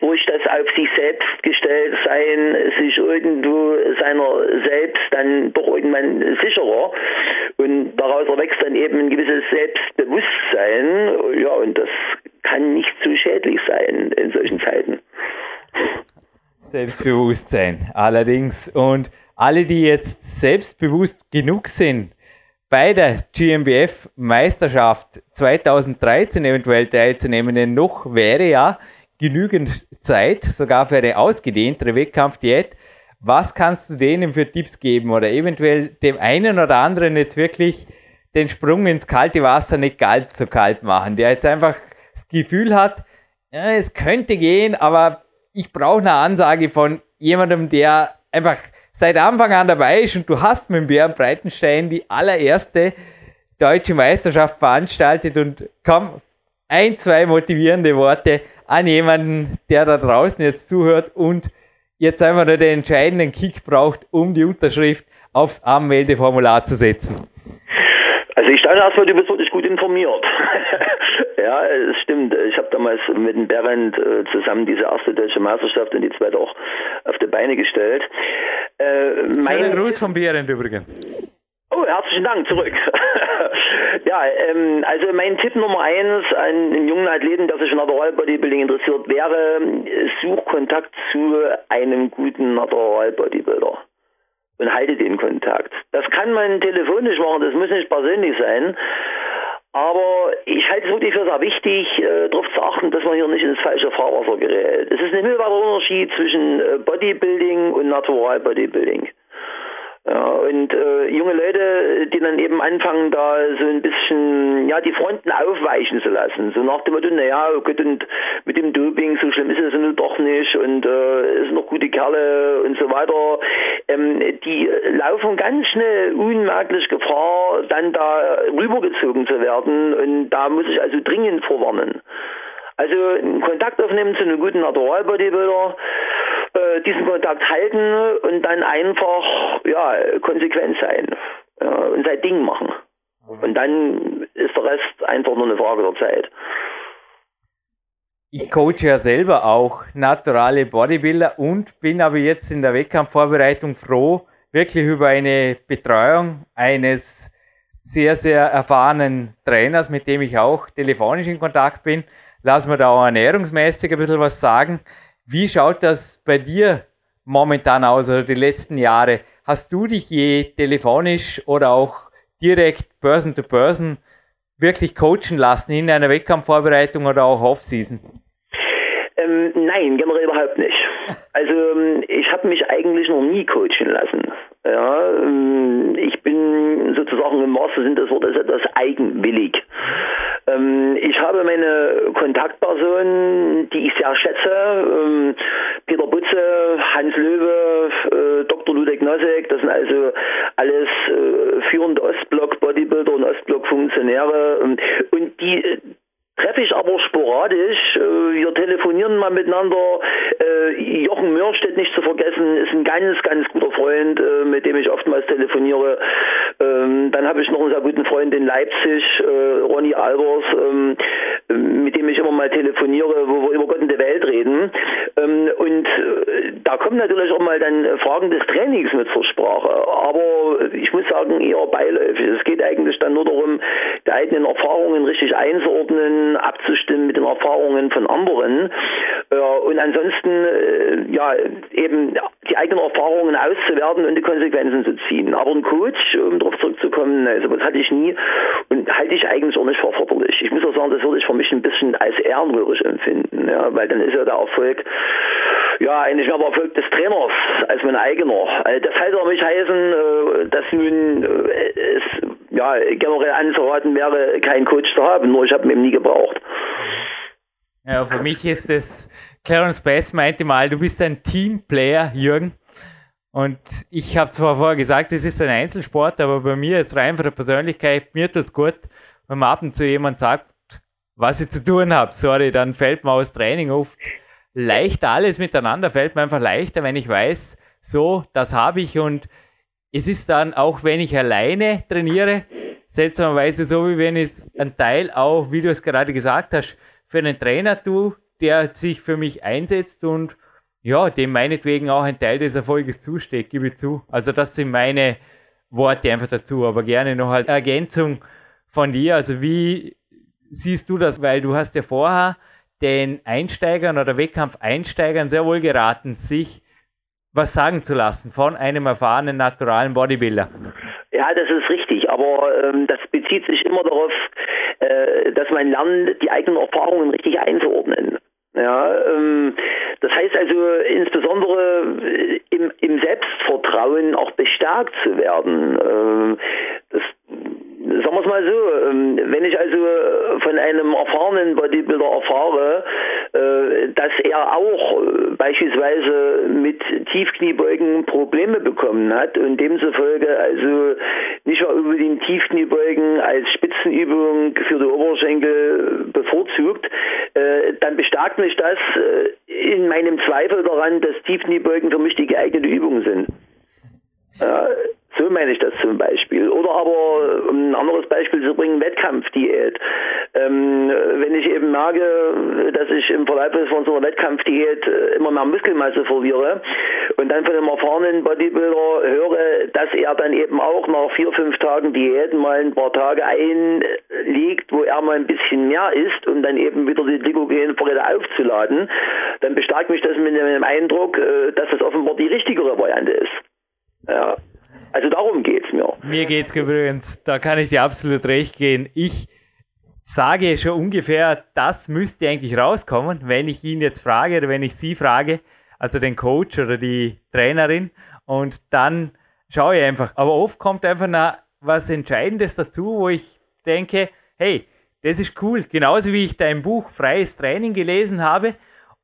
durch das auf sich selbst gestellt sein, sich irgendwo seiner selbst dann doch irgendwann sicherer und daraus erwächst dann eben ein gewisses Selbstbewusstsein, ja, und das kann nicht zu schädlich sein in solchen Zeiten. Selbstbewusstsein, allerdings. Und alle, die jetzt selbstbewusst genug sind, bei der GMBF-Meisterschaft 2013 eventuell teilzunehmen, denn noch wäre ja genügend Zeit, sogar für eine ausgedehntere Wettkampfdiät. Was kannst du denen für Tipps geben oder eventuell dem einen oder anderen jetzt wirklich den Sprung ins kalte Wasser nicht ganz so kalt machen, der jetzt einfach das Gefühl hat, ja, es könnte gehen, aber ich brauche eine Ansage von jemandem, der einfach seit Anfang an dabei ist und du hast mit Berend Breitenstein die allererste deutsche Meisterschaft veranstaltet und komm, 1, 2 motivierende Worte an jemanden, der da draußen jetzt zuhört und jetzt einfach nur den entscheidenden Kick braucht, um die Unterschrift aufs Anmeldeformular zu setzen. Also ich steige erstmal, du bist wirklich gut informiert. Ja, es stimmt. Ich habe damals mit dem Berend zusammen diese erste deutsche Meisterschaft und die zweite auch auf die Beine gestellt. Schönen Gruß von Berend übrigens. Oh, herzlichen Dank, zurück. Also mein Tipp Nummer 1 an einen jungen Athleten, der sich für Natural Bodybuilding interessiert, wäre, such Kontakt zu einem guten Natural Bodybuilder. Und halte den Kontakt. Das kann man telefonisch machen, das muss nicht persönlich sein. Aber ich halte es wirklich für sehr wichtig, darauf zu achten, dass man hier nicht ins falsche Fahrwasser gerät. Es ist ein himmelweiter Unterschied zwischen Bodybuilding und Natural Bodybuilding. Ja, und junge Leute, die dann eben anfangen, da so ein bisschen die Fronten aufweichen zu lassen. So nach dem Motto, und mit dem Doping, so schlimm ist es nun doch nicht und es sind noch gute Kerle und so weiter. Die laufen ganz schnell unmerklich Gefahr, dann da rübergezogen zu werden und da muss ich also dringend vorwarnen. Also einen Kontakt aufnehmen zu einem guten Natural Bodybuilder, diesen Kontakt halten und dann einfach konsequent sein und sein Ding machen. Und dann ist der Rest einfach nur eine Frage der Zeit. Ich coache ja selber auch naturale Bodybuilder und bin aber jetzt in der Wettkampfvorbereitung froh, wirklich über eine Betreuung eines sehr, sehr erfahrenen Trainers, mit dem ich auch telefonisch in Kontakt bin. Lass mir da auch ernährungsmäßig ein bisschen was sagen. Wie schaut das bei dir momentan aus oder die letzten Jahre? Hast du dich je telefonisch oder auch direkt person-to-person wirklich coachen lassen in einer Wettkampfvorbereitung oder auch Off-Season? Nein, generell überhaupt nicht. Also ich habe mich eigentlich noch nie coachen lassen. Ja, ich bin sozusagen im Master sind das Wort etwas eigenwillig. Ich habe meine Kontaktpersonen, die ich sehr schätze, Peter Butze, Hans Löwe, Dr. Ludwig Nosek, das sind also alles führende Ostblock-Bodybuilder und Ostblock-Funktionäre und die treffe ich aber sporadisch. Wir telefonieren mal miteinander. Jochen Mörstedt nicht zu vergessen, ist ein ganz, ganz guter Freund, mit dem ich oftmals telefoniere. Dann habe ich noch einen sehr guten Freund in Leipzig, Ronnie Albers, mit dem ich immer mal telefoniere, wo wir über Gott in der Welt reden. Und da kommen natürlich auch mal dann Fragen des Trainings mit zur Sprache. Aber ich muss sagen, eher beiläufig. Es geht eigentlich dann nur darum, die eigenen Erfahrungen richtig einzuordnen, abzustimmen mit den Erfahrungen von anderen. Und ansonsten, ja, eben die eigenen Erfahrungen auszuwerten und die Konsequenzen zu ziehen. Aber ein Coach, um darauf zurückzukommen, also das hatte ich nie und halte ich eigentlich auch nicht für förderlich. Ich muss auch sagen, das würde ich für mich ein bisschen als ehrenrührig empfinden, ja, weil dann ist ja der Erfolg, ja, eigentlich mehr der Erfolg des Trainers als mein eigener. Also das heißt aber nicht heißen, dass nun es ja generell anzuraten wäre, keinen Coach zu haben, nur ich habe ihn eben nie gebraucht. Ja, für mich ist das, Clarence Bass meinte mal, du bist ein Teamplayer, Jürgen. Und ich habe zwar vorher gesagt, es ist ein Einzelsport, aber bei mir jetzt rein von der Persönlichkeit, mir tut es gut, wenn man ab und zu jemand sagt, was ich zu tun habe. Sorry, dann fällt mir aus Training oft leichter alles miteinander, fällt mir einfach leichter, wenn ich weiß, so, das habe ich. Und es ist dann, auch wenn ich alleine trainiere, seltsamerweise so, wie wenn ich einen Teil auch, wie du es gerade gesagt hast, für einen Trainer tue, der sich für mich einsetzt und ja, dem meinetwegen auch ein Teil des Erfolges zusteht, gebe ich zu. Also das sind meine Worte einfach dazu, aber gerne noch eine Ergänzung von dir. Also wie siehst du das? Weil du hast ja vorher den Einsteigern oder Wettkampfeinsteigern sehr wohl geraten, sich was sagen zu lassen von einem erfahrenen, naturalen Bodybuilder. Ja, das ist richtig, aber das bezieht sich immer darauf, dass man lernt, die eigenen Erfahrungen richtig einzuordnen. Ja, das heißt also insbesondere im Selbstvertrauen auch bestärkt zu werden. Sagen wir es mal so, wenn ich also von einem erfahrenen Bodybuilder erfahre, dass er auch beispielsweise mit Tiefkniebeugen Probleme bekommen hat und demzufolge also nicht mal unbedingt Tiefkniebeugen als Spitzenübung für die Oberschenkel bevorzugt, dann bestärkt mich das in meinem Zweifel daran, dass Tiefkniebeugen für mich die geeignete Übung sind. So meine ich das zum Beispiel. Oder aber, um ein anderes Beispiel zu bringen, Wettkampfdiät. Wenn ich eben merke, dass ich im Verlauf von so einer Wettkampfdiät immer mehr Muskelmasse verliere und dann von einem erfahrenen Bodybuilder höre, dass er dann eben auch nach 4-5 Tagen Diät mal ein paar Tage einlegt, wo er mal ein bisschen mehr isst, um dann eben wieder die Glykogenvorräte aufzuladen, dann bestärkt mich das mit dem Eindruck, dass das offenbar die richtigere Variante ist. Ja. Also darum geht's mir. Mir geht's übrigens, da kann ich dir absolut recht gehen. Ich sage schon ungefähr, das müsste eigentlich rauskommen, wenn ich ihn jetzt frage oder wenn ich sie frage, also den Coach oder die Trainerin, und dann schaue ich einfach. Aber oft kommt einfach noch was Entscheidendes dazu, wo ich denke, hey, das ist cool. Genauso wie ich dein Buch Freies Training gelesen habe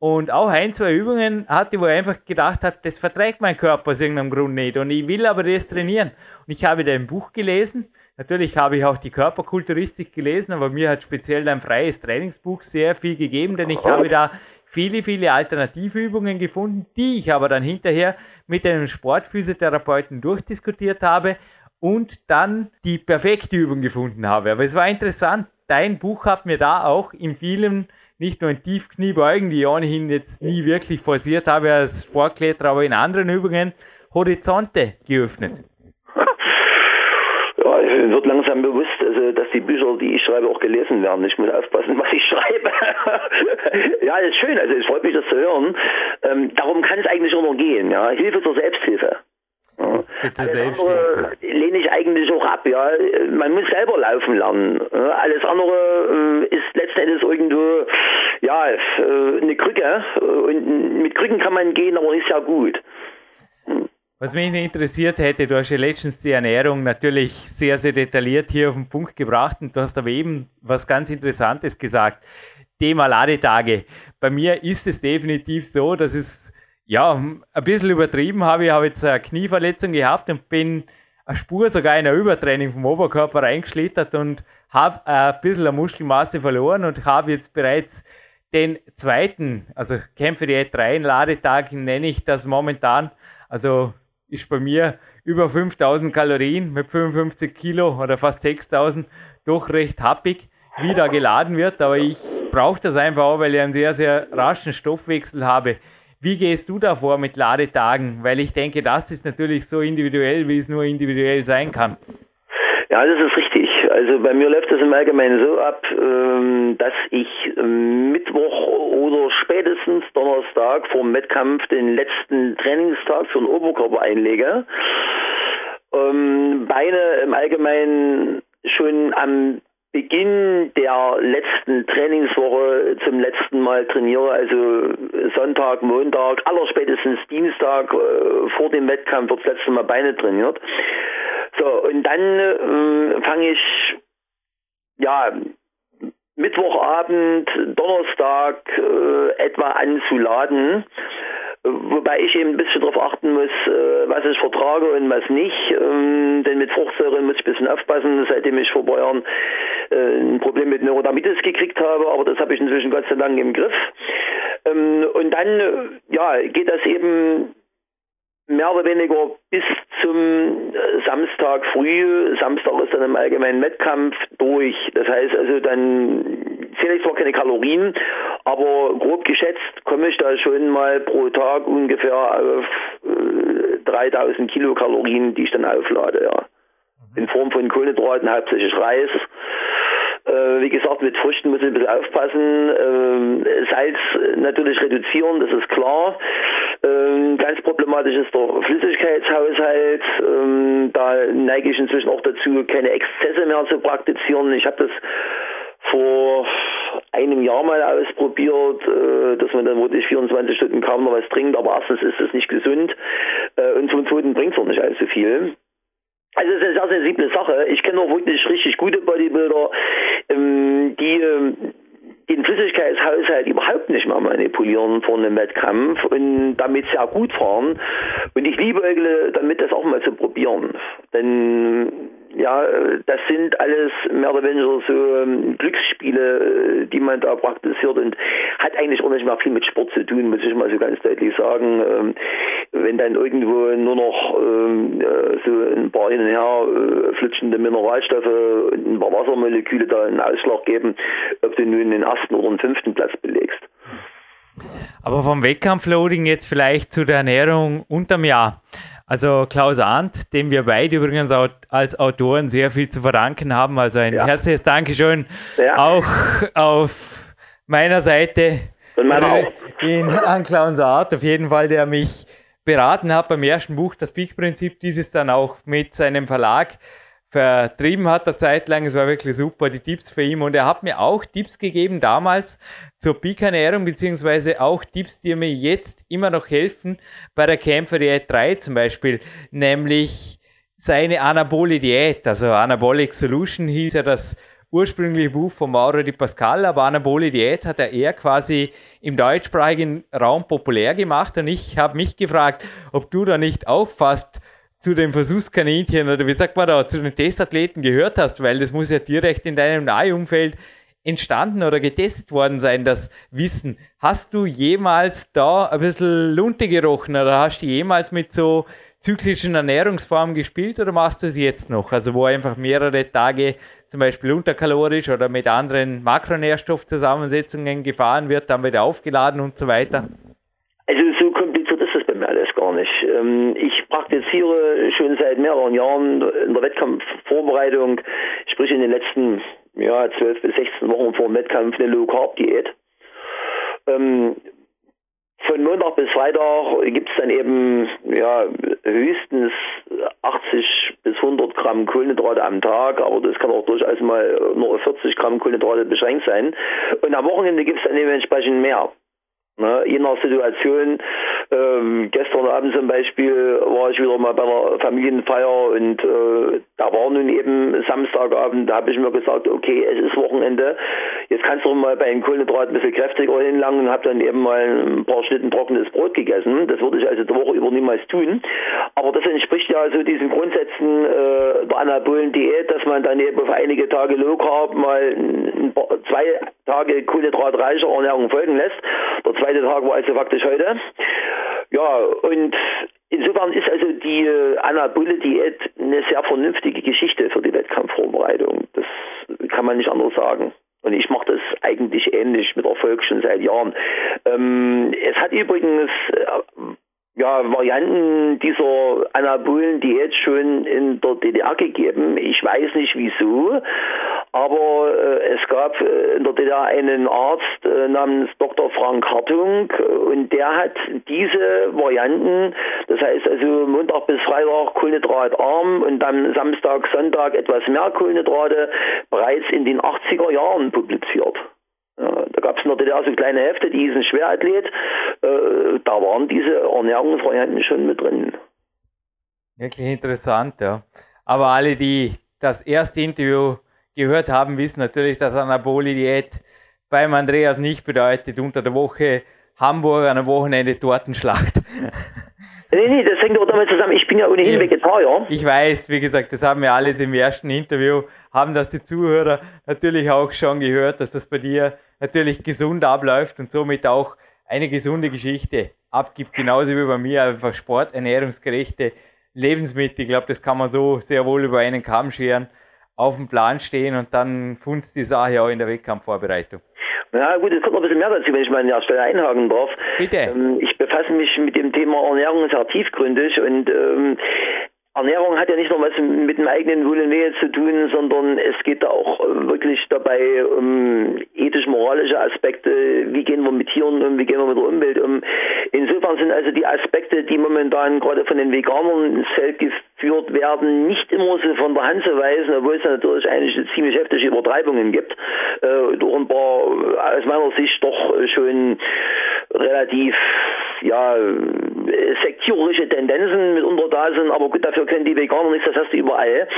und auch 1-2 Übungen hatte, wo ich einfach gedacht habe, das verträgt mein Körper aus irgendeinem Grund nicht und ich will aber das trainieren. Und ich habe dein Buch gelesen, natürlich habe ich auch die Körperkulturistik gelesen, aber mir hat speziell dein Freies Trainingsbuch sehr viel gegeben, denn ich habe da viele, viele Alternativübungen gefunden, die ich aber dann hinterher mit einem Sportphysiotherapeuten durchdiskutiert habe und dann die perfekte Übung gefunden habe. Aber es war interessant, dein Buch hat mir da auch in vielen nicht nur in Tiefkniebeugen, die ich ohnehin jetzt nie wirklich forciert habe als Sportkletterer, aber in anderen Übungen Horizonte geöffnet? Ja, ich wird langsam bewusst, also, dass die Bücher, die ich schreibe, auch gelesen werden. Ich muss aufpassen, was ich schreibe. Ja, das ist schön. Also es freut mich, das zu hören. Darum kann es eigentlich auch noch gehen. Ja? Hilfe zur Selbsthilfe. Ja. Alles andere lehne ich eigentlich auch ab. Ja? Man muss selber laufen lernen. Ja? Alles andere ist letzten Endes irgendwo ja, eine Krücke. Und mit Krücken kann man gehen, aber nicht sehr gut. Was mich interessiert hätte, du hast ja letztens die Ernährung natürlich sehr, sehr detailliert hier auf den Punkt gebracht und du hast aber eben was ganz Interessantes gesagt. Thema Ladetage. Bei mir ist es definitiv so, dass es ja ein bisschen übertrieben habe. Ich habe jetzt eine Knieverletzung gehabt und bin eine Spur sogar in ein Übertraining vom Oberkörper reingeschlittert und habe ein bisschen eine Muskelmasse verloren und habe jetzt bereits den zweiten, also Kämpferdiät 3 Ladetag nenne ich das momentan, also ist bei mir über 5000 Kalorien mit 55 Kilo oder fast 6000 doch recht happig, wie da geladen wird. Aber ich brauche das einfach auch, weil ich einen sehr, sehr raschen Stoffwechsel habe. Wie gehst du da vor mit Ladetagen? Weil ich denke, das ist natürlich so individuell, wie es nur individuell sein kann. Ja, das ist richtig. Also bei mir läuft das im Allgemeinen so ab, dass ich Mittwoch oder spätestens Donnerstag vor dem Wettkampf den letzten Trainingstag für den Oberkörper einlege. Beine im Allgemeinen schon am Beginn der letzten Trainingswoche zum letzten Mal trainiere, also Sonntag, Montag, allerspätestens Dienstag vor dem Wettkampf wird das letzte Mal Beine trainiert. So, und dann fange ich, ja, Mittwochabend, Donnerstag etwa an zu laden, wobei ich eben ein bisschen darauf achten muss, was ich vertrage und was nicht, denn mit Fruchtsäure muss ich ein bisschen aufpassen, seitdem ich vor Jahren ein Problem mit Neurodermitis gekriegt habe, aber das habe ich inzwischen Gott sei Dank im Griff. Und dann, ja, geht das eben mehr oder weniger bis zum Samstag früh. Samstag ist dann im allgemeinen Wettkampf durch. Das heißt also, dann zähle ich zwar keine Kalorien, aber grob geschätzt komme ich da schon mal pro Tag ungefähr auf 3000 Kilokalorien, die ich dann auflade. Ja. In Form von Kohlenhydraten, hauptsächlich Reis. Wie gesagt, mit Früchten muss ich ein bisschen aufpassen. Salz natürlich reduzieren, das ist klar. Ganz problematisch ist der Flüssigkeitshaushalt. Da neige ich inzwischen auch dazu, keine Exzesse mehr zu praktizieren. Ich habe das vor einem Jahr mal ausprobiert, dass man dann wirklich 24 Stunden kaum noch was trinkt. Aber erstens ist es nicht gesund und zum Zweiten bringt es auch nicht allzu viel. Also es ist eine sehr sensible Sache. Ich kenne auch wirklich richtig gute Bodybuilder, die den Flüssigkeitshaushalt überhaupt nicht mehr manipulieren vor einem Wettkampf und damit sehr gut fahren. Und ich liebäugle damit, das auch mal zu probieren. Denn ja, das sind alles mehr oder weniger so Glücksspiele, die man da praktiziert und hat eigentlich auch nicht mehr viel mit Sport zu tun, muss ich mal so ganz deutlich sagen. Wenn dann irgendwo nur noch so ein paar hin und her flutschende Mineralstoffe und ein paar Wassermoleküle da einen Ausschlag geben, ob du nun den ersten oder den fünften Platz belegst. Aber vom Wettkampfloading jetzt vielleicht zu der Ernährung unterm Jahr. Also Klaus Arndt, dem wir beide übrigens als Autoren sehr viel zu verdanken haben. Also ein herzliches Dankeschön auch auf meiner Seite an Klaus Arndt, auf jeden Fall, der mich beraten hat beim ersten Buch, das Peak-Prinzip, dieses dann auch mit seinem Verlag vertrieben hat eine Zeit lang. Es war wirklich super, die Tipps für ihn. Und er hat mir auch Tipps gegeben damals zur Peak-Ernährung, beziehungsweise auch Tipps, die mir jetzt immer noch helfen, bei der Kämpferdiät 3 zum Beispiel, nämlich seine Anabole-Diät, also Anabolic Solution hieß ja das ursprüngliche Buch von Mauro Di Pascal, aber Anabole Diät hat er eher quasi im deutschsprachigen Raum populär gemacht und ich habe mich gefragt, ob du da nicht auch fast zu den Versuchskaninchen oder wie sagt man da, zu den Testathleten gehört hast, weil das muss ja direkt in deinem Nahumfeld entstanden oder getestet worden sein, das Wissen. Hast du jemals da ein bisschen Lunte gerochen oder hast du jemals mit so zyklischen Ernährungsformen gespielt oder machst du es jetzt noch? Also wo einfach mehrere Tage zum Beispiel unterkalorisch oder mit anderen Makronährstoffzusammensetzungen gefahren wird, dann wieder aufgeladen und so weiter? Also so kompliziert ist das bei mir alles gar nicht. Ich praktiziere schon seit mehreren Jahren in der Wettkampfvorbereitung, sprich in den letzten 12 bis 16 Wochen vor dem Wettkampf, eine Low-Carb-Diät. Von Montag bis Freitag gibt es dann eben höchstens 80 bis 100 Gramm Kohlenhydrate am Tag, aber das kann auch durchaus mal nur auf 40 Gramm Kohlenhydrate beschränkt sein. Und am Wochenende gibt es dann eben entsprechend mehr. Ne? Je nach Situation, gestern Abend zum Beispiel war ich wieder mal bei einer Familienfeier und da war nun eben Samstagabend, da habe ich mir gesagt, okay, es ist Wochenende, jetzt kannst du mal bei den Kohlenhydraten ein bisschen kräftiger hinlangen und habe dann eben mal ein paar Schnitten trockenes Brot gegessen. Das würde ich also die Woche über niemals tun. Aber das entspricht ja so diesen Grundsätzen der anabolen Diät, dass man dann eben auf einige Tage Low Carb mal ein paar, 2 Tage kohlenhydratreicher Ernährung folgen lässt. Der zweite Tag war also faktisch heute. Ja, und insofern ist also die anabole Diät eine sehr vernünftige Geschichte für die Wettkampfvorbereitung. Das kann man nicht anders sagen. Und ich mache das eigentlich ähnlich mit Erfolg schon seit Jahren. Es hat übrigens Varianten dieser anabolen Diät schon in der DDR gegeben. Ich weiß nicht wieso, aber es gab in der DDR einen Arzt namens Dr. Frank Hartung und der hat diese Varianten, das heißt also Montag bis Freitag kohlenhydratarm und dann Samstag, Sonntag etwas mehr Kohlenhydrate, bereits in den 80er Jahren publiziert. Da gab es in der DDR so kleine Hefte, die hießen Schwerathlet. Da waren diese Ernährungsvarianten schon mit drin. Wirklich interessant, ja. Aber alle, die das erste Interview gehört haben, wissen natürlich, dass anabole Diät beim Andreas nicht bedeutet, unter der Woche Hamburger, am Wochenende Tortenschlacht. Nee, das hängt doch damit zusammen. Ich bin ja ohnehin Vegetarier. Ich weiß, wie gesagt, das haben wir alles im ersten Interview, haben das die Zuhörer natürlich auch schon gehört, dass das bei dir natürlich gesund abläuft und somit auch eine gesunde Geschichte abgibt, genauso wie bei mir, einfach Sport, ernährungsgerechte Lebensmittel. Ich glaube, das kann man so sehr wohl über einen Kamm scheren, auf dem Plan stehen und dann funzt die Sache auch in der Wettkampfvorbereitung. Na gut, es kommt noch ein bisschen mehr dazu, wenn ich mal an der Stelle einhaken darf. Bitte. Ich befasse mich mit dem Thema Ernährung sehr tiefgründig und Ernährung hat ja nicht nur was mit dem eigenen Wohl und Wehe zu tun, sondern es geht auch wirklich dabei um ethisch-moralische Aspekte. Wie gehen wir mit Tieren um? Wie gehen wir mit der Umwelt um? Insofern sind also die Aspekte, die momentan gerade von den Veganern ins Feld geführt werden, nicht immer so von der Hand zu weisen, obwohl es natürlich eigentlich ziemlich heftige Übertreibungen gibt. Durch ein paar, aus meiner Sicht, doch schon relativ sektierische Tendenzen mitunter da sind, aber gut, dafür können die Veganer nichts, das hast du überall.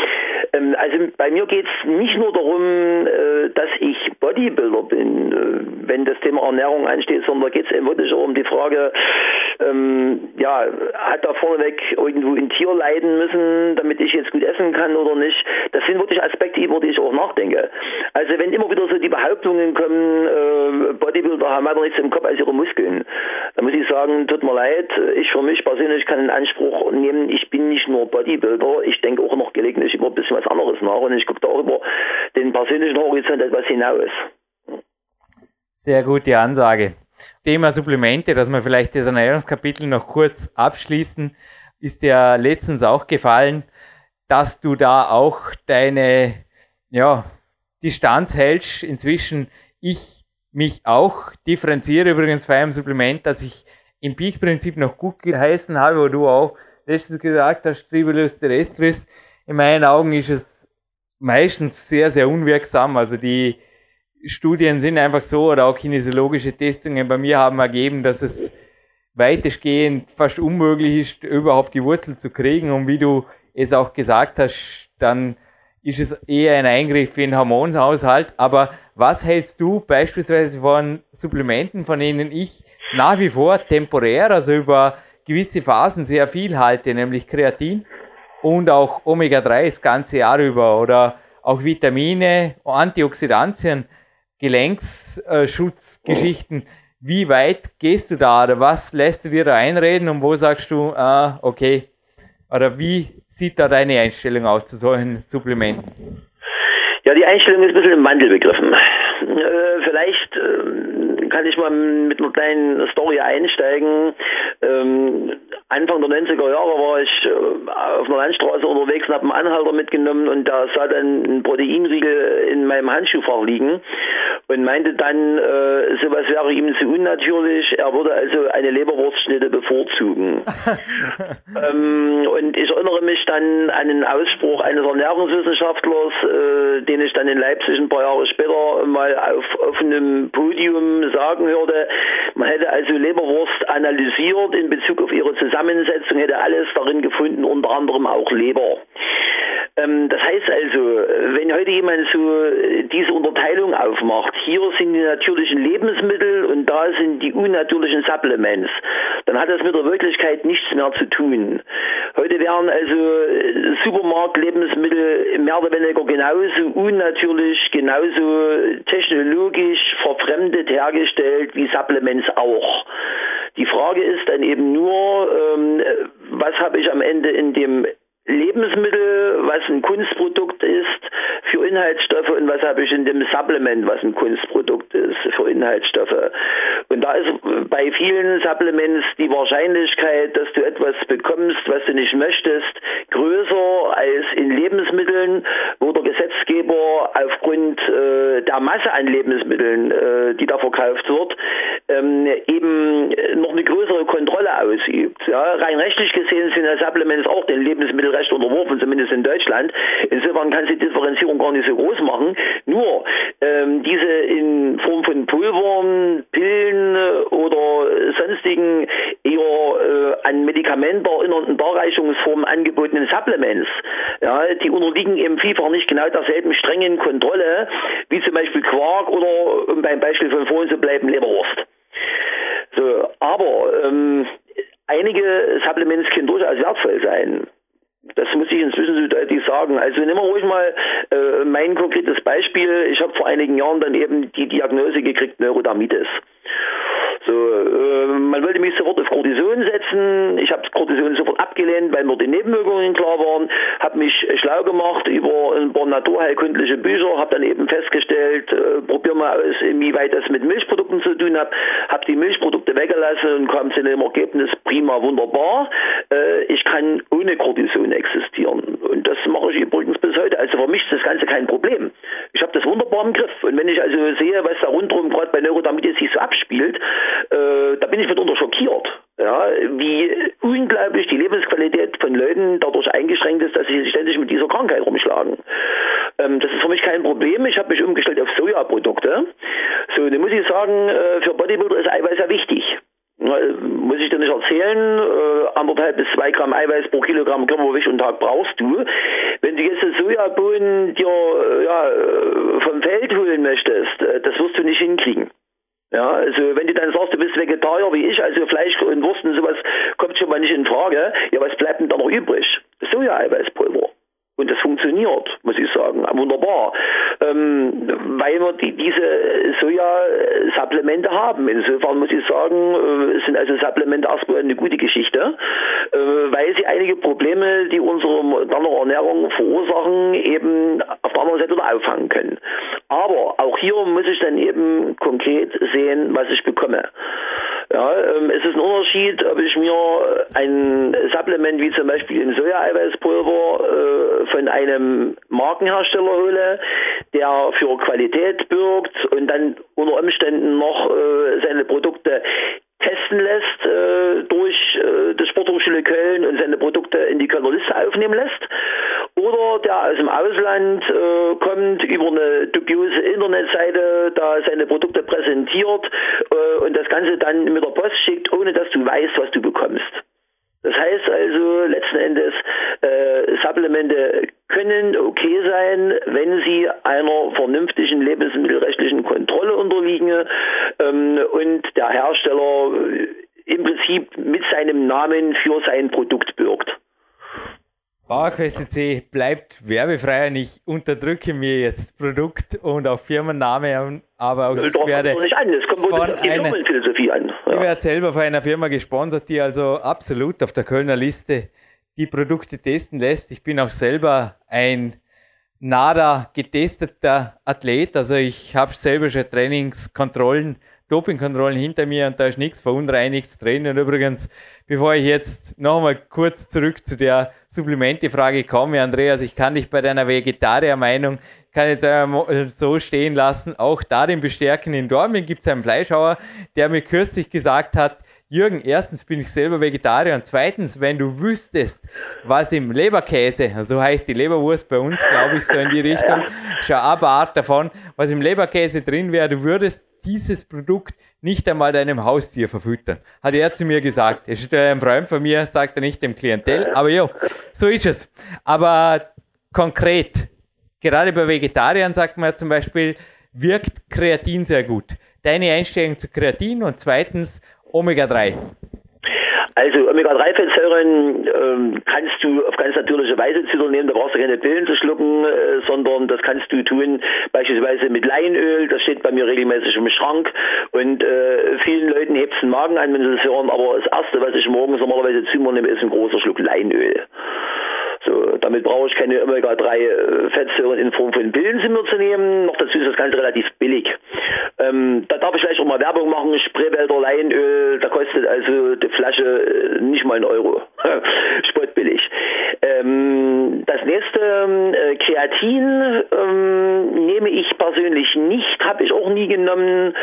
Also bei mir geht es nicht nur darum, dass ich Bodybuilder bin, wenn das Thema Ernährung ansteht, sondern da geht es eben wirklich auch um die Frage, hat da vorneweg irgendwo ein Tier leiden müssen, damit ich jetzt gut essen kann oder nicht. Das sind wirklich Aspekte, über die ich auch nachdenke. Also wenn immer wieder so die Behauptungen kommen, Bodybuilder haben weiter nichts im Kopf als ihre Muskeln, dann muss ich sagen, tut mir leid, ich für mich persönlich kann in Anspruch nehmen, ich bin nicht nur Bodybuilder, ich denke auch noch gelegentlich über ein bisschen was anderes nach und ich gucke da auch über den persönlichen Horizont etwas hinaus. Sehr gute Ansage. Thema Supplemente, dass wir vielleicht das Ernährungskapitel noch kurz abschließen, ist dir letztens auch gefallen, dass du da auch deine Distanz hältst. Inzwischen ich mich auch differenziere übrigens bei einem Supplement, dass ich im Peak-Prinzip noch gut geheißen habe, wo du auch letztens gesagt hast, Tribulus terrestris. In meinen Augen ist es meistens sehr, sehr unwirksam. Also die Studien sind einfach so, oder auch kinesiologische Testungen bei mir haben ergeben, dass es weitestgehend fast unmöglich ist, überhaupt die Wurzel zu kriegen. Und wie du es auch gesagt hast, dann ist es eher ein Eingriff in den Hormonhaushalt. Aber was hältst du beispielsweise von Supplementen, von denen ich nach wie vor temporär, also über gewisse Phasen sehr viel halte, nämlich Kreatin und auch Omega-3 das ganze Jahr über oder auch Vitamine, Antioxidantien, Gelenksschutzgeschichten. Wie weit gehst du da oder was lässt du dir da einreden und wo sagst du, okay, oder wie sieht da deine Einstellung aus zu solchen Supplementen? Ja, die Einstellung ist ein bisschen im Wandel begriffen. Vielleicht kann ich mal mit einer kleinen Story einsteigen. Anfang der 90er Jahre war ich auf einer Landstraße unterwegs und habe einen Anhalter mitgenommen und da sah dann ein Proteinriegel in meinem Handschuhfach liegen und meinte dann, sowas wäre ihm zu unnatürlich, er würde also eine Leberwurstschnitte bevorzugen. Und ich erinnere mich dann an einen Ausspruch eines Ernährungswissenschaftlers, den ich dann in Leipzig ein paar Jahre später mal auf einem Podium sagen hörte, man hätte also Leberwurst analysiert in Bezug auf ihre Zusammensetzung, hätte alles darin gefunden, unter anderem auch Leber. Das heißt also, wenn heute jemand so diese Unterteilung aufmacht, hier sind die natürlichen Lebensmittel und da sind die unnatürlichen Supplements, dann hat das mit der Wirklichkeit nichts mehr zu tun. Heute wären also Supermarkt-Lebensmittel mehr oder weniger genauso unnatürlich, genauso technologisch verfremdet hergestellt wie Supplements auch. Die Frage ist dann eben nur, was habe ich am Ende in dem Lebensmittel, was ein Kunstprodukt ist, für Inhaltsstoffe und was habe ich in dem Supplement, was ein Kunstprodukt ist, für Inhaltsstoffe. Und da ist bei vielen Supplements die Wahrscheinlichkeit, dass du etwas bekommst, was du nicht möchtest, größer als in Lebensmitteln, wo der Gesetzgeber aufgrund der Masse an Lebensmitteln, die da verkauft wird, eben noch eine größere Kontrolle ausübt. Ja, rein rechtlich gesehen sind ja Supplements auch den Lebensmitteln recht unterworfen, zumindest in Deutschland. Insofern kann sie die Differenzierung gar nicht so groß machen. Nur diese in Form von Pulvern, Pillen oder sonstigen eher an Medikamenten erinnernden Darreichungsformen angebotenen Supplements, ja, die unterliegen eben vielfach nicht genau derselben strengen Kontrolle wie zum Beispiel Quark oder, um beim Beispiel von vorhin zu bleiben, Leberwurst. So, aber einige Supplements können durchaus wertvoll sein. Das muss ich inzwischen so deutlich sagen. Also nehmen wir ruhig mal mein konkretes Beispiel. Ich habe vor einigen Jahren dann eben die Diagnose gekriegt, Neurodermitis. So, man wollte mich sofort auf Cortison setzen. Ich habe Cortison sofort abgelehnt, weil mir die Nebenwirkungen klar waren. Habe mich schlau gemacht über ein paar naturheilkundliche Bücher. Habe dann eben festgestellt, probier mal aus, inwieweit das mit Milchprodukten zu tun hat. Habe die Milchprodukte weggelassen und kam zu dem Ergebnis, prima, wunderbar. Ich kann ohne Cortison existieren. Und das mache ich übrigens bis heute. Also für mich ist das Ganze kein Problem. Ich habe das wunderbar im Griff. Und wenn ich also sehe, was da rundherum gerade bei Neurodermitis sich so abspielt, da bin ich mitunter schockiert, ja, wie unglaublich die Lebensqualität von Leuten dadurch eingeschränkt ist, dass sie sich ständig mit dieser Krankheit rumschlagen. Das ist für mich kein Problem. Ich habe mich umgestellt auf Sojaprodukte. So, dann muss ich sagen, für Bodybuilder ist Eiweiß ja wichtig. Muss ich dir nicht erzählen, 1,5 bis 2 Gramm Eiweiß pro Kilogramm Körpergewicht und Tag brauchst du. Wenn du jetzt Sojabohnen dir vom Feld holen möchtest, das wirst du nicht hinkriegen. Ja, also wenn du dann sagst, du bist Vegetarier wie ich, also Fleisch und Wurst und sowas kommt schon mal nicht in Frage, ja, was bleibt denn da noch übrig? Soja-Eiweißpulver. Und das funktioniert, muss ich sagen, wunderbar, weil wir diese Soja-Supplemente haben. Insofern muss ich sagen, sind also Supplemente erstmal eine gute Geschichte, weil sie einige Probleme, die unsere moderne Ernährung verursachen, eben auf der anderen Seite wieder auffangen können. Aber auch hier muss ich dann eben konkret sehen, was ich bekomme. Ja, es ist ein Unterschied, ob ich mir ein Supplement wie zum Beispiel ein Soja-Eiweißpulver von einem Markenhersteller hole, der für Qualität birgt und dann unter Umständen noch seine Produkte testen lässt durch die Sporthochschule Köln und seine Produkte in die Kölner Liste aufnehmen lässt. Oder der aus dem Ausland kommt, über eine dubiose Internetseite da seine Produkte präsentiert und das Ganze dann mit der Post schickt, ohne dass du weißt, was du bekommst. Das heißt also letzten Endes, Supplemente können okay sein, wenn sie einer vernünftigen lebensmittelrechtlichen Kontrolle unterliegen und der Hersteller im Prinzip mit seinem Namen für sein Produkt bürgt. PowerQuest.cc bleibt werbefrei und ich unterdrücke mir jetzt Produkt und auch Firmenname, aber auch ich werde nicht an. Das kommt von die Firmenphilosophie an. Ja. Ich werde selber von einer Firma gesponsert, die also absolut auf der Kölner Liste die Produkte testen lässt. Ich bin auch selber ein nada getesteter Athlet. Also ich habe selber schon Trainingskontrollen, Dopingkontrollen hinter mir und da ist nichts verunreinigtes drin. Und übrigens, bevor ich jetzt nochmal kurz zurück zu der Supplemente-Frage komme, Andreas, ich kann dich bei deiner Vegetarier-Meinung, kann jetzt so stehen lassen, auch darin bestärken, in Dormen gibt es einen Fleischhauer, der mir kürzlich gesagt hat, Jürgen, erstens bin ich selber Vegetarier und zweitens, wenn du wüsstest, was im Leberkäse, so heißt die Leberwurst bei uns, glaube ich, so in die Richtung, schon eine Art davon, was im Leberkäse drin wäre, du würdest dieses Produkt nicht einmal deinem Haustier verfüttern, hat er zu mir gesagt. Er ist ein Freund von mir, sagt er nicht dem Klientel, aber ja, so ist es. Aber konkret, gerade bei Vegetariern sagt man ja zum Beispiel, wirkt Kreatin sehr gut. Deine Einstellung zu Kreatin und zweitens, Omega-3. Also Omega-3-Fettsäuren kannst du auf ganz natürliche Weise zu dir nehmen, da brauchst du keine Pillen zu schlucken, sondern das kannst du tun beispielsweise mit Leinöl, das steht bei mir regelmäßig im Schrank und vielen Leuten hebt es den Magen an, wenn sie es hören, aber das Erste, was ich morgens normalerweise zu mir nehme, ist ein großer Schluck Leinöl. So, damit brauche ich keine Omega-3-Fettsäuren in Form von Pillen zu mir zu nehmen. Noch dazu ist das Ganze relativ billig. Da darf ich gleich auch mal Werbung machen. Spreewälder Leinöl, da kostet also die Flasche nicht mal 1 €. Spottbillig. Das nächste, Kreatin, nehme ich persönlich nicht. Habe ich auch nie genommen,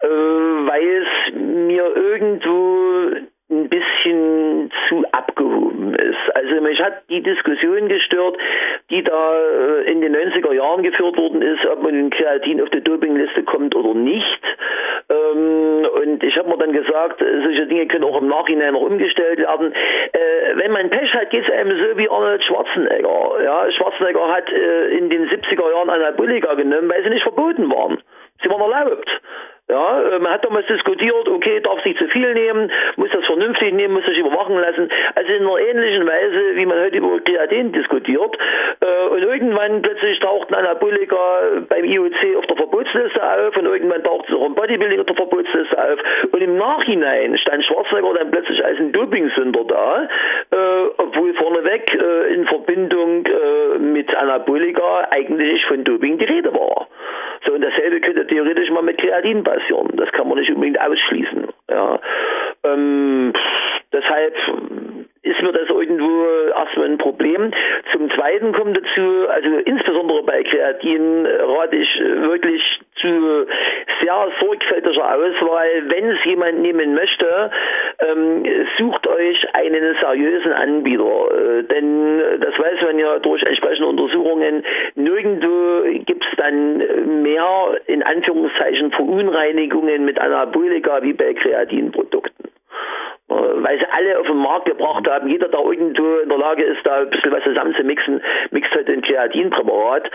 weil es mir irgendwo ein bisschen zu abgehoben ist. Also mich hat die Diskussion gestört, die da in den 90er Jahren geführt worden ist, ob man in Kreatin auf die Dopingliste kommt oder nicht. Und ich habe mir dann gesagt, solche Dinge können auch im Nachhinein noch umgestellt werden. Wenn man Pech hat, geht es einem so wie Arnold Schwarzenegger. Ja, Schwarzenegger hat in den 70er Jahren Anabolika genommen, weil sie nicht verboten waren. Sie waren erlaubt. Ja, man hat damals diskutiert, okay, darf nicht zu viel nehmen, muss das vernünftig nehmen, muss sich überwachen lassen. Also in einer ähnlichen Weise, wie man heute über Kreatin diskutiert. Und irgendwann plötzlich tauchten Anabolika beim IOC auf der Verbotsliste auf und irgendwann taucht es auch im Bodybuilding auf der Verbotsliste auf. Und im Nachhinein stand Schwarzenegger dann plötzlich als ein Dopingsünder da, obwohl vorneweg in Verbindung mit Anabolika eigentlich von Doping die Rede war. So, und dasselbe könnte theoretisch mal mit Kreatin passieren. Das kann man nicht unbedingt ausschließen. Ja. Deshalb ist mir das irgendwo erstmal ein Problem. Zum Zweiten kommt dazu, also insbesondere bei Kreatin rate ich wirklich zu sehr sorgfältiger Auswahl. Wenn es jemand nehmen möchte, sucht euch einen seriösen Anbieter. Denn das weiß man ja durch entsprechende Untersuchungen, nirgendwo gibt es dann mehr, in Anführungszeichen, Verunreinigungen mit Anabolika wie bei Kreatinprodukten. Weil sie alle auf den Markt gebracht haben, jeder da irgendwo in der Lage ist, da ein bisschen was zusammen zu mixen, mixt halt ein Kreatinpräparat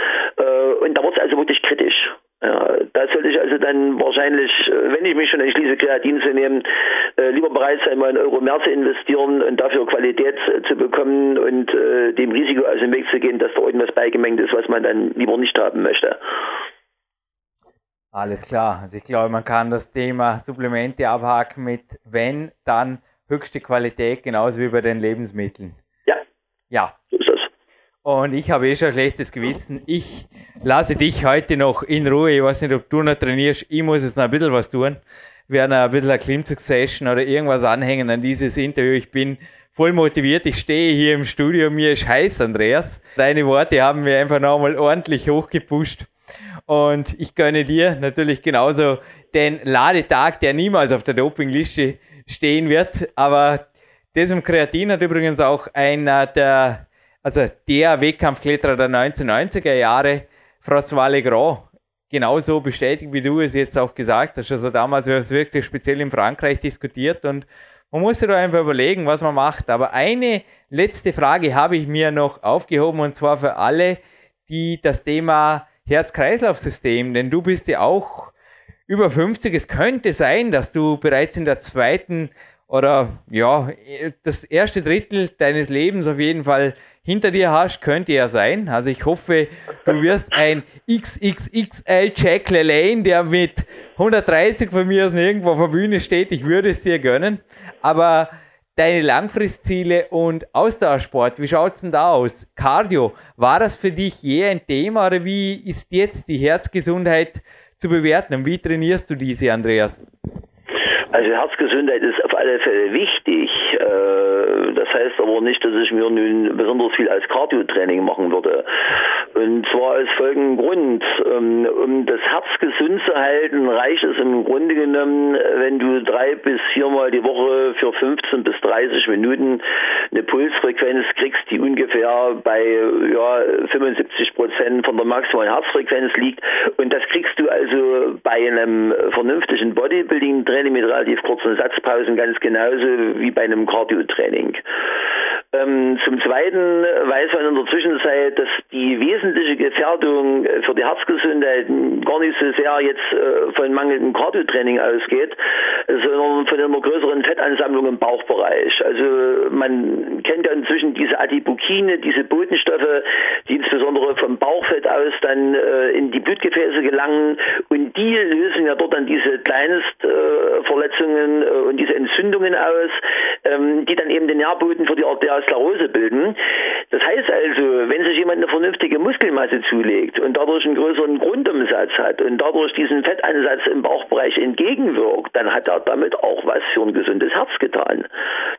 und da wird es also wirklich kritisch. Ja, da sollte ich also dann wahrscheinlich, wenn ich mich schon entschließe, Kreatin zu nehmen, lieber bereit sein, mal 1 € mehr zu investieren und dafür Qualität zu bekommen und dem Risiko aus dem Weg zu gehen, dass da irgendwas beigemengt ist, was man dann lieber nicht haben möchte. Alles klar. Also ich glaube, man kann das Thema Supplemente abhaken mit wenn, dann höchste Qualität, genauso wie bei den Lebensmitteln. Ja. Ja. So ist das. Und ich habe schon ein schlechtes Gewissen. Ich lasse dich heute noch in Ruhe. Ich weiß nicht, ob du noch trainierst. Ich muss jetzt noch ein bisschen was tun. Wir werden ein bisschen eine Klimmzug-Session oder irgendwas anhängen an dieses Interview. Ich bin voll motiviert. Ich stehe hier im Studio. Mir ist heiß, Andreas. Deine Worte haben mir einfach nochmal ordentlich hochgepusht. Und ich gönne dir natürlich genauso den Ladetag, der niemals auf der Dopingliste stehen wird. Aber das um Kreatin hat übrigens auch einer der Wettkampfkletterer der 1990er Jahre, François Legrand, genauso bestätigt, wie du es jetzt auch gesagt hast. Also damals wird es wirklich speziell in Frankreich diskutiert und man muss sich da einfach überlegen, was man macht. Aber eine letzte Frage habe ich mir noch aufgehoben und zwar für alle, die das Thema Herz-Kreislauf-System, denn du bist ja auch über 50. Es könnte sein, dass du bereits in der zweiten oder ja, das erste Drittel deines Lebens auf jeden Fall hinter dir hast, könnte ja sein. Also ich hoffe, du wirst ein XXXL Jack LaLanne, der mit 130 von mir irgendwo auf der Bühne steht. Ich würde es dir gönnen, aber deine Langfristziele und Ausdauersport, wie schaut es denn da aus? Cardio, war das für dich je ein Thema oder wie ist jetzt die Herzgesundheit zu bewerten und wie trainierst du diese, Andreas? Also Herzgesundheit ist auf alle Fälle wichtig. Das heißt aber nicht, dass ich mir nun besonders viel als Cardio-Training machen würde. Und zwar aus folgendem Grund. Um das Herz gesund zu halten, reicht es im Grunde genommen, wenn du 3 bis 4 Mal die Woche für 15 bis 30 Minuten eine Pulsfrequenz kriegst, die ungefähr bei 75% von der maximalen Herzfrequenz liegt. Und das kriegst du also bei einem vernünftigen Bodybuilding-Training mit relativ kurzen Satzpausen ganz genauso wie bei einem Cardio-Training. Zum Zweiten weiß man in der Zwischenzeit, dass die wesentliche Gefährdung für die Herzgesundheit gar nicht so sehr jetzt von mangelndem Cardio-Training ausgeht, sondern von einer größeren Fettansammlung im Bauchbereich. Also man kennt ja inzwischen diese Adipokine, diese Botenstoffe, die insbesondere vom Bauchfett aus dann in die Blutgefäße gelangen und die lösen ja dort dann diese Kleinstverletzungen und diese Entzündungen aus, die dann eben den Nährboden für die Arteriosklerose bilden. Das heißt also, wenn sich jemand eine vernünftige Muskelmasse zulegt und dadurch einen größeren Grundumsatz hat und dadurch diesen Fettansatz im Bauchbereich entgegenwirkt, dann hat er damit auch was für ein gesundes Herz getan.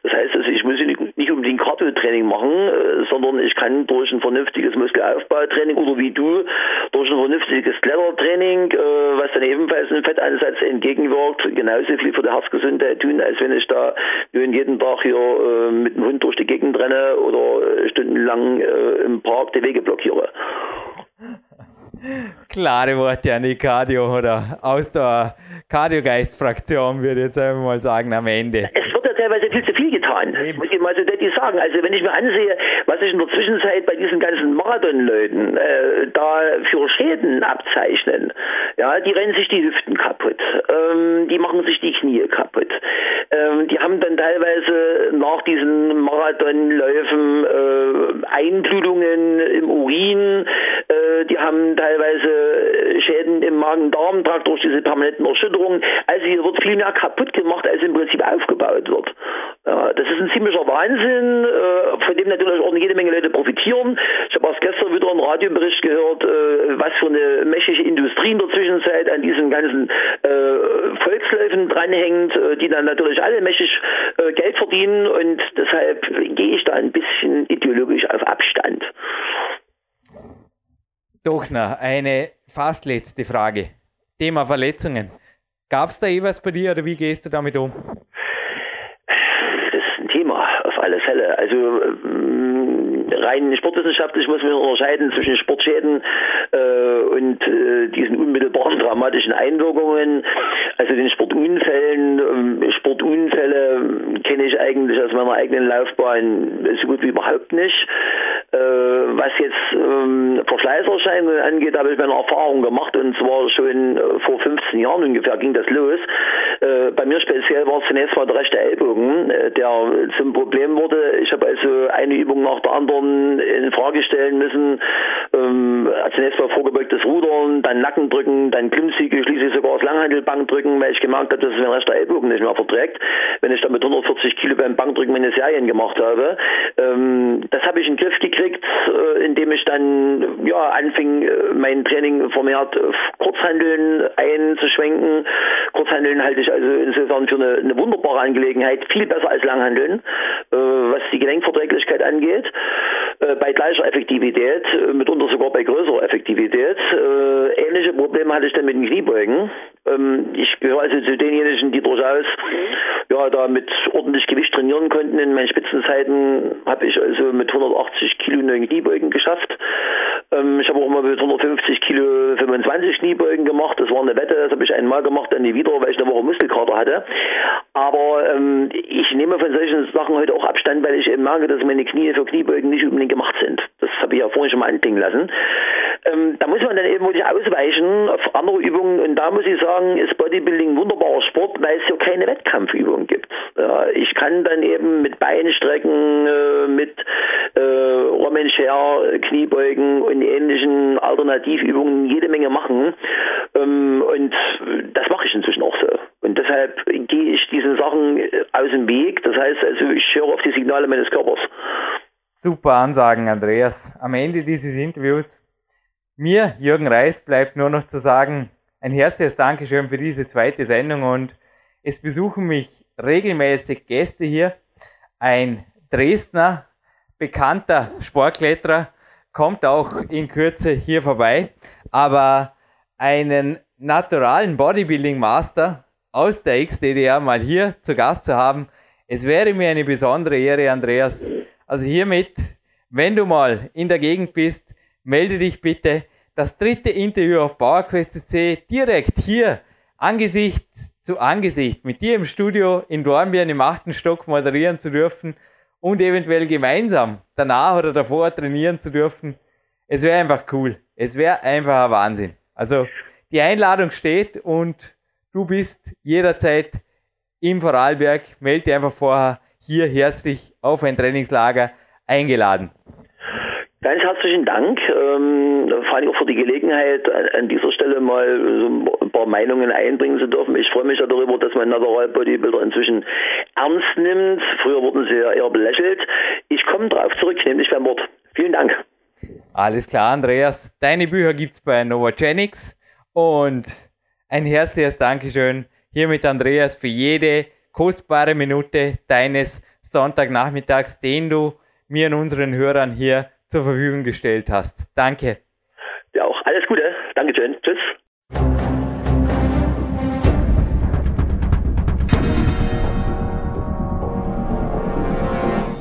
Das heißt, also ich muss nicht unbedingt Cardio-Training machen, sondern ich kann durch ein vernünftiges Muskelaufbautraining oder wie du, durch ein vernünftiges Klettertraining, was dann ebenfalls einen Fettansatz entgegenwirkt, genauso viel für die Herzgesundheit tun, als wenn ich da jeden Tag hier mit dem Hund durch die Gegend renne oder stundenlang im Park die Wege blockiere. Klare Worte an die Cardio- oder Ausdauer-Cardio-Geist-Fraktion, würde ich jetzt einfach mal sagen, am Ende. Es wird ja teilweise viel zu viel getan, muss ich mal so deutlich sagen. Also wenn ich mir ansehe, was ich in der Zwischenzeit bei diesen ganzen Marathonleuten da für Schäden abzeichnen, ja, die rennen sich die Hüften kaputt, die machen sich die Knie kaputt, die haben dann teilweise nach diesen Marathonläufen Einblutungen im Urin, die haben teilweise Schäden im Magen-Darm-Trakt durch diese permanenten Erschütterungen. Also hier wird viel mehr kaputt gemacht, als im Prinzip aufgebaut wird. Das ist ein ziemlicher Wahnsinn, von dem natürlich auch jede Menge Leute profitieren. Ich habe erst gestern wieder einen Radiobericht gehört, was für eine mächtige Industrie in der Zwischenzeit an diesen ganzen Volksläufen dranhängt, die dann natürlich alle mächtig Geld verdienen und deshalb gehe ich da ein bisschen ideologisch auf Abstand. Dochner, eine fast letzte Frage. Thema Verletzungen. Gab es da eh was bei dir oder wie gehst du damit um? Das ist ein Thema, auf alle Fälle. Also rein sportwissenschaftlich muss man unterscheiden zwischen Sportschäden und diesen unmittelbaren dramatischen Einwirkungen, also den Sportunfällen. Sportunfälle kenne ich eigentlich aus meiner eigenen Laufbahn so gut wie überhaupt nicht. Was jetzt Verschleißerscheinungen angeht, habe ich meine Erfahrung gemacht und zwar schon vor 15 Jahren ungefähr ging das los. Bei mir speziell war es zunächst mal der rechte Ellbogen, der zum Problem wurde. Ich habe also eine Übung nach der anderen in Frage stellen müssen. Zunächst mal vorgebeugtes Rudern, dann Nackendrücken, dann Klimmzüge, schließlich sogar das Langhantelbankdrücken, weil ich gemerkt habe, dass es mein rechter Ellbogen nicht mehr verträgt, wenn ich dann mit 140 Kilo beim Bankdrücken meine Serien gemacht habe. Das habe ich in den Griff gekriegt, indem ich dann anfing, mein Training vermehrt Kurzhanteln einzuschwenken. Kurzhanteln halte ich also insofern für eine wunderbare Angelegenheit, viel besser als Langhanteln, was die Gelenkverträglichkeit angeht, bei gleicher Effektivität, mitunter sogar bei größerer Effektivität. Ähnliche Probleme hatte ich dann mit den Kniebeugen. Ich gehöre also zu denjenigen, die durchaus da mit ordentlich Gewicht trainieren konnten. In meinen Spitzenzeiten habe ich also mit 180 Kilo 9 Kniebeugen geschafft. Ich habe auch mal mit 150 Kilo 25 Kniebeugen gemacht. Das war eine Wette, das habe ich einmal gemacht, dann nie wieder, weil ich eine Woche Muskelkater hatte. Aber ich nehme von solchen Sachen heute auch Abstand, weil ich eben merke, dass meine Knie für Kniebeugen nicht unbedingt gemacht sind. Das habe ich ja vorhin schon mal anklingen lassen. Da muss man dann eben wirklich ausweichen auf andere Übungen und da muss ich sagen, ist Bodybuilding ein wunderbarer Sport, weil es ja keine Wettkampfübung gibt. Ich kann dann eben mit Beinstrecken, mit Romain-Chair, Kniebeugen und ähnlichen Alternativübungen jede Menge machen und das mache ich inzwischen auch so. Und das deshalb gehe ich diesen Sachen aus dem Weg. Das heißt also, ich höre auf die Signale meines Körpers. Super Ansagen, Andreas. Am Ende dieses Interviews, mir, Jürgen Reis, bleibt nur noch zu sagen, ein herzliches Dankeschön für diese zweite Sendung, und es besuchen mich regelmäßig Gäste hier. Ein Dresdner, bekannter Sportkletterer, kommt auch in Kürze hier vorbei, aber einen naturalen Bodybuilding Master aus der Ex-DDR mal hier zu Gast zu haben, es wäre mir eine besondere Ehre, Andreas. Also hiermit, wenn du mal in der Gegend bist, melde dich bitte. Das dritte Interview auf PowerQuest.cc direkt hier, Angesicht zu Angesicht, mit dir im Studio in Dormen im 8. Stock moderieren zu dürfen und eventuell gemeinsam danach oder davor trainieren zu dürfen. Es wäre einfach cool. Es wäre einfach ein Wahnsinn. Also die Einladung steht und du bist jederzeit im Vorarlberg. Melde dich einfach vorher hier herzlich auf ein Trainingslager eingeladen. Ganz herzlichen Dank, vor allem auch für die Gelegenheit, an dieser Stelle mal so ein paar Meinungen einbringen zu dürfen. Ich freue mich darüber, dass man Natural Bodybuilder inzwischen ernst nimmt. Früher wurden sie ja eher belächelt. Ich komme drauf zurück, nehme dich beim Wort. Vielen Dank. Alles klar, Andreas. Deine Bücher gibt's bei Novogenics, und ein herzliches Dankeschön hiermit, Andreas, für jede kostbare Minute deines Sonntagnachmittags, den du mir und unseren Hörern hier zur Verfügung gestellt hast. Danke. Ja, auch alles Gute. Dankeschön. Tschüss.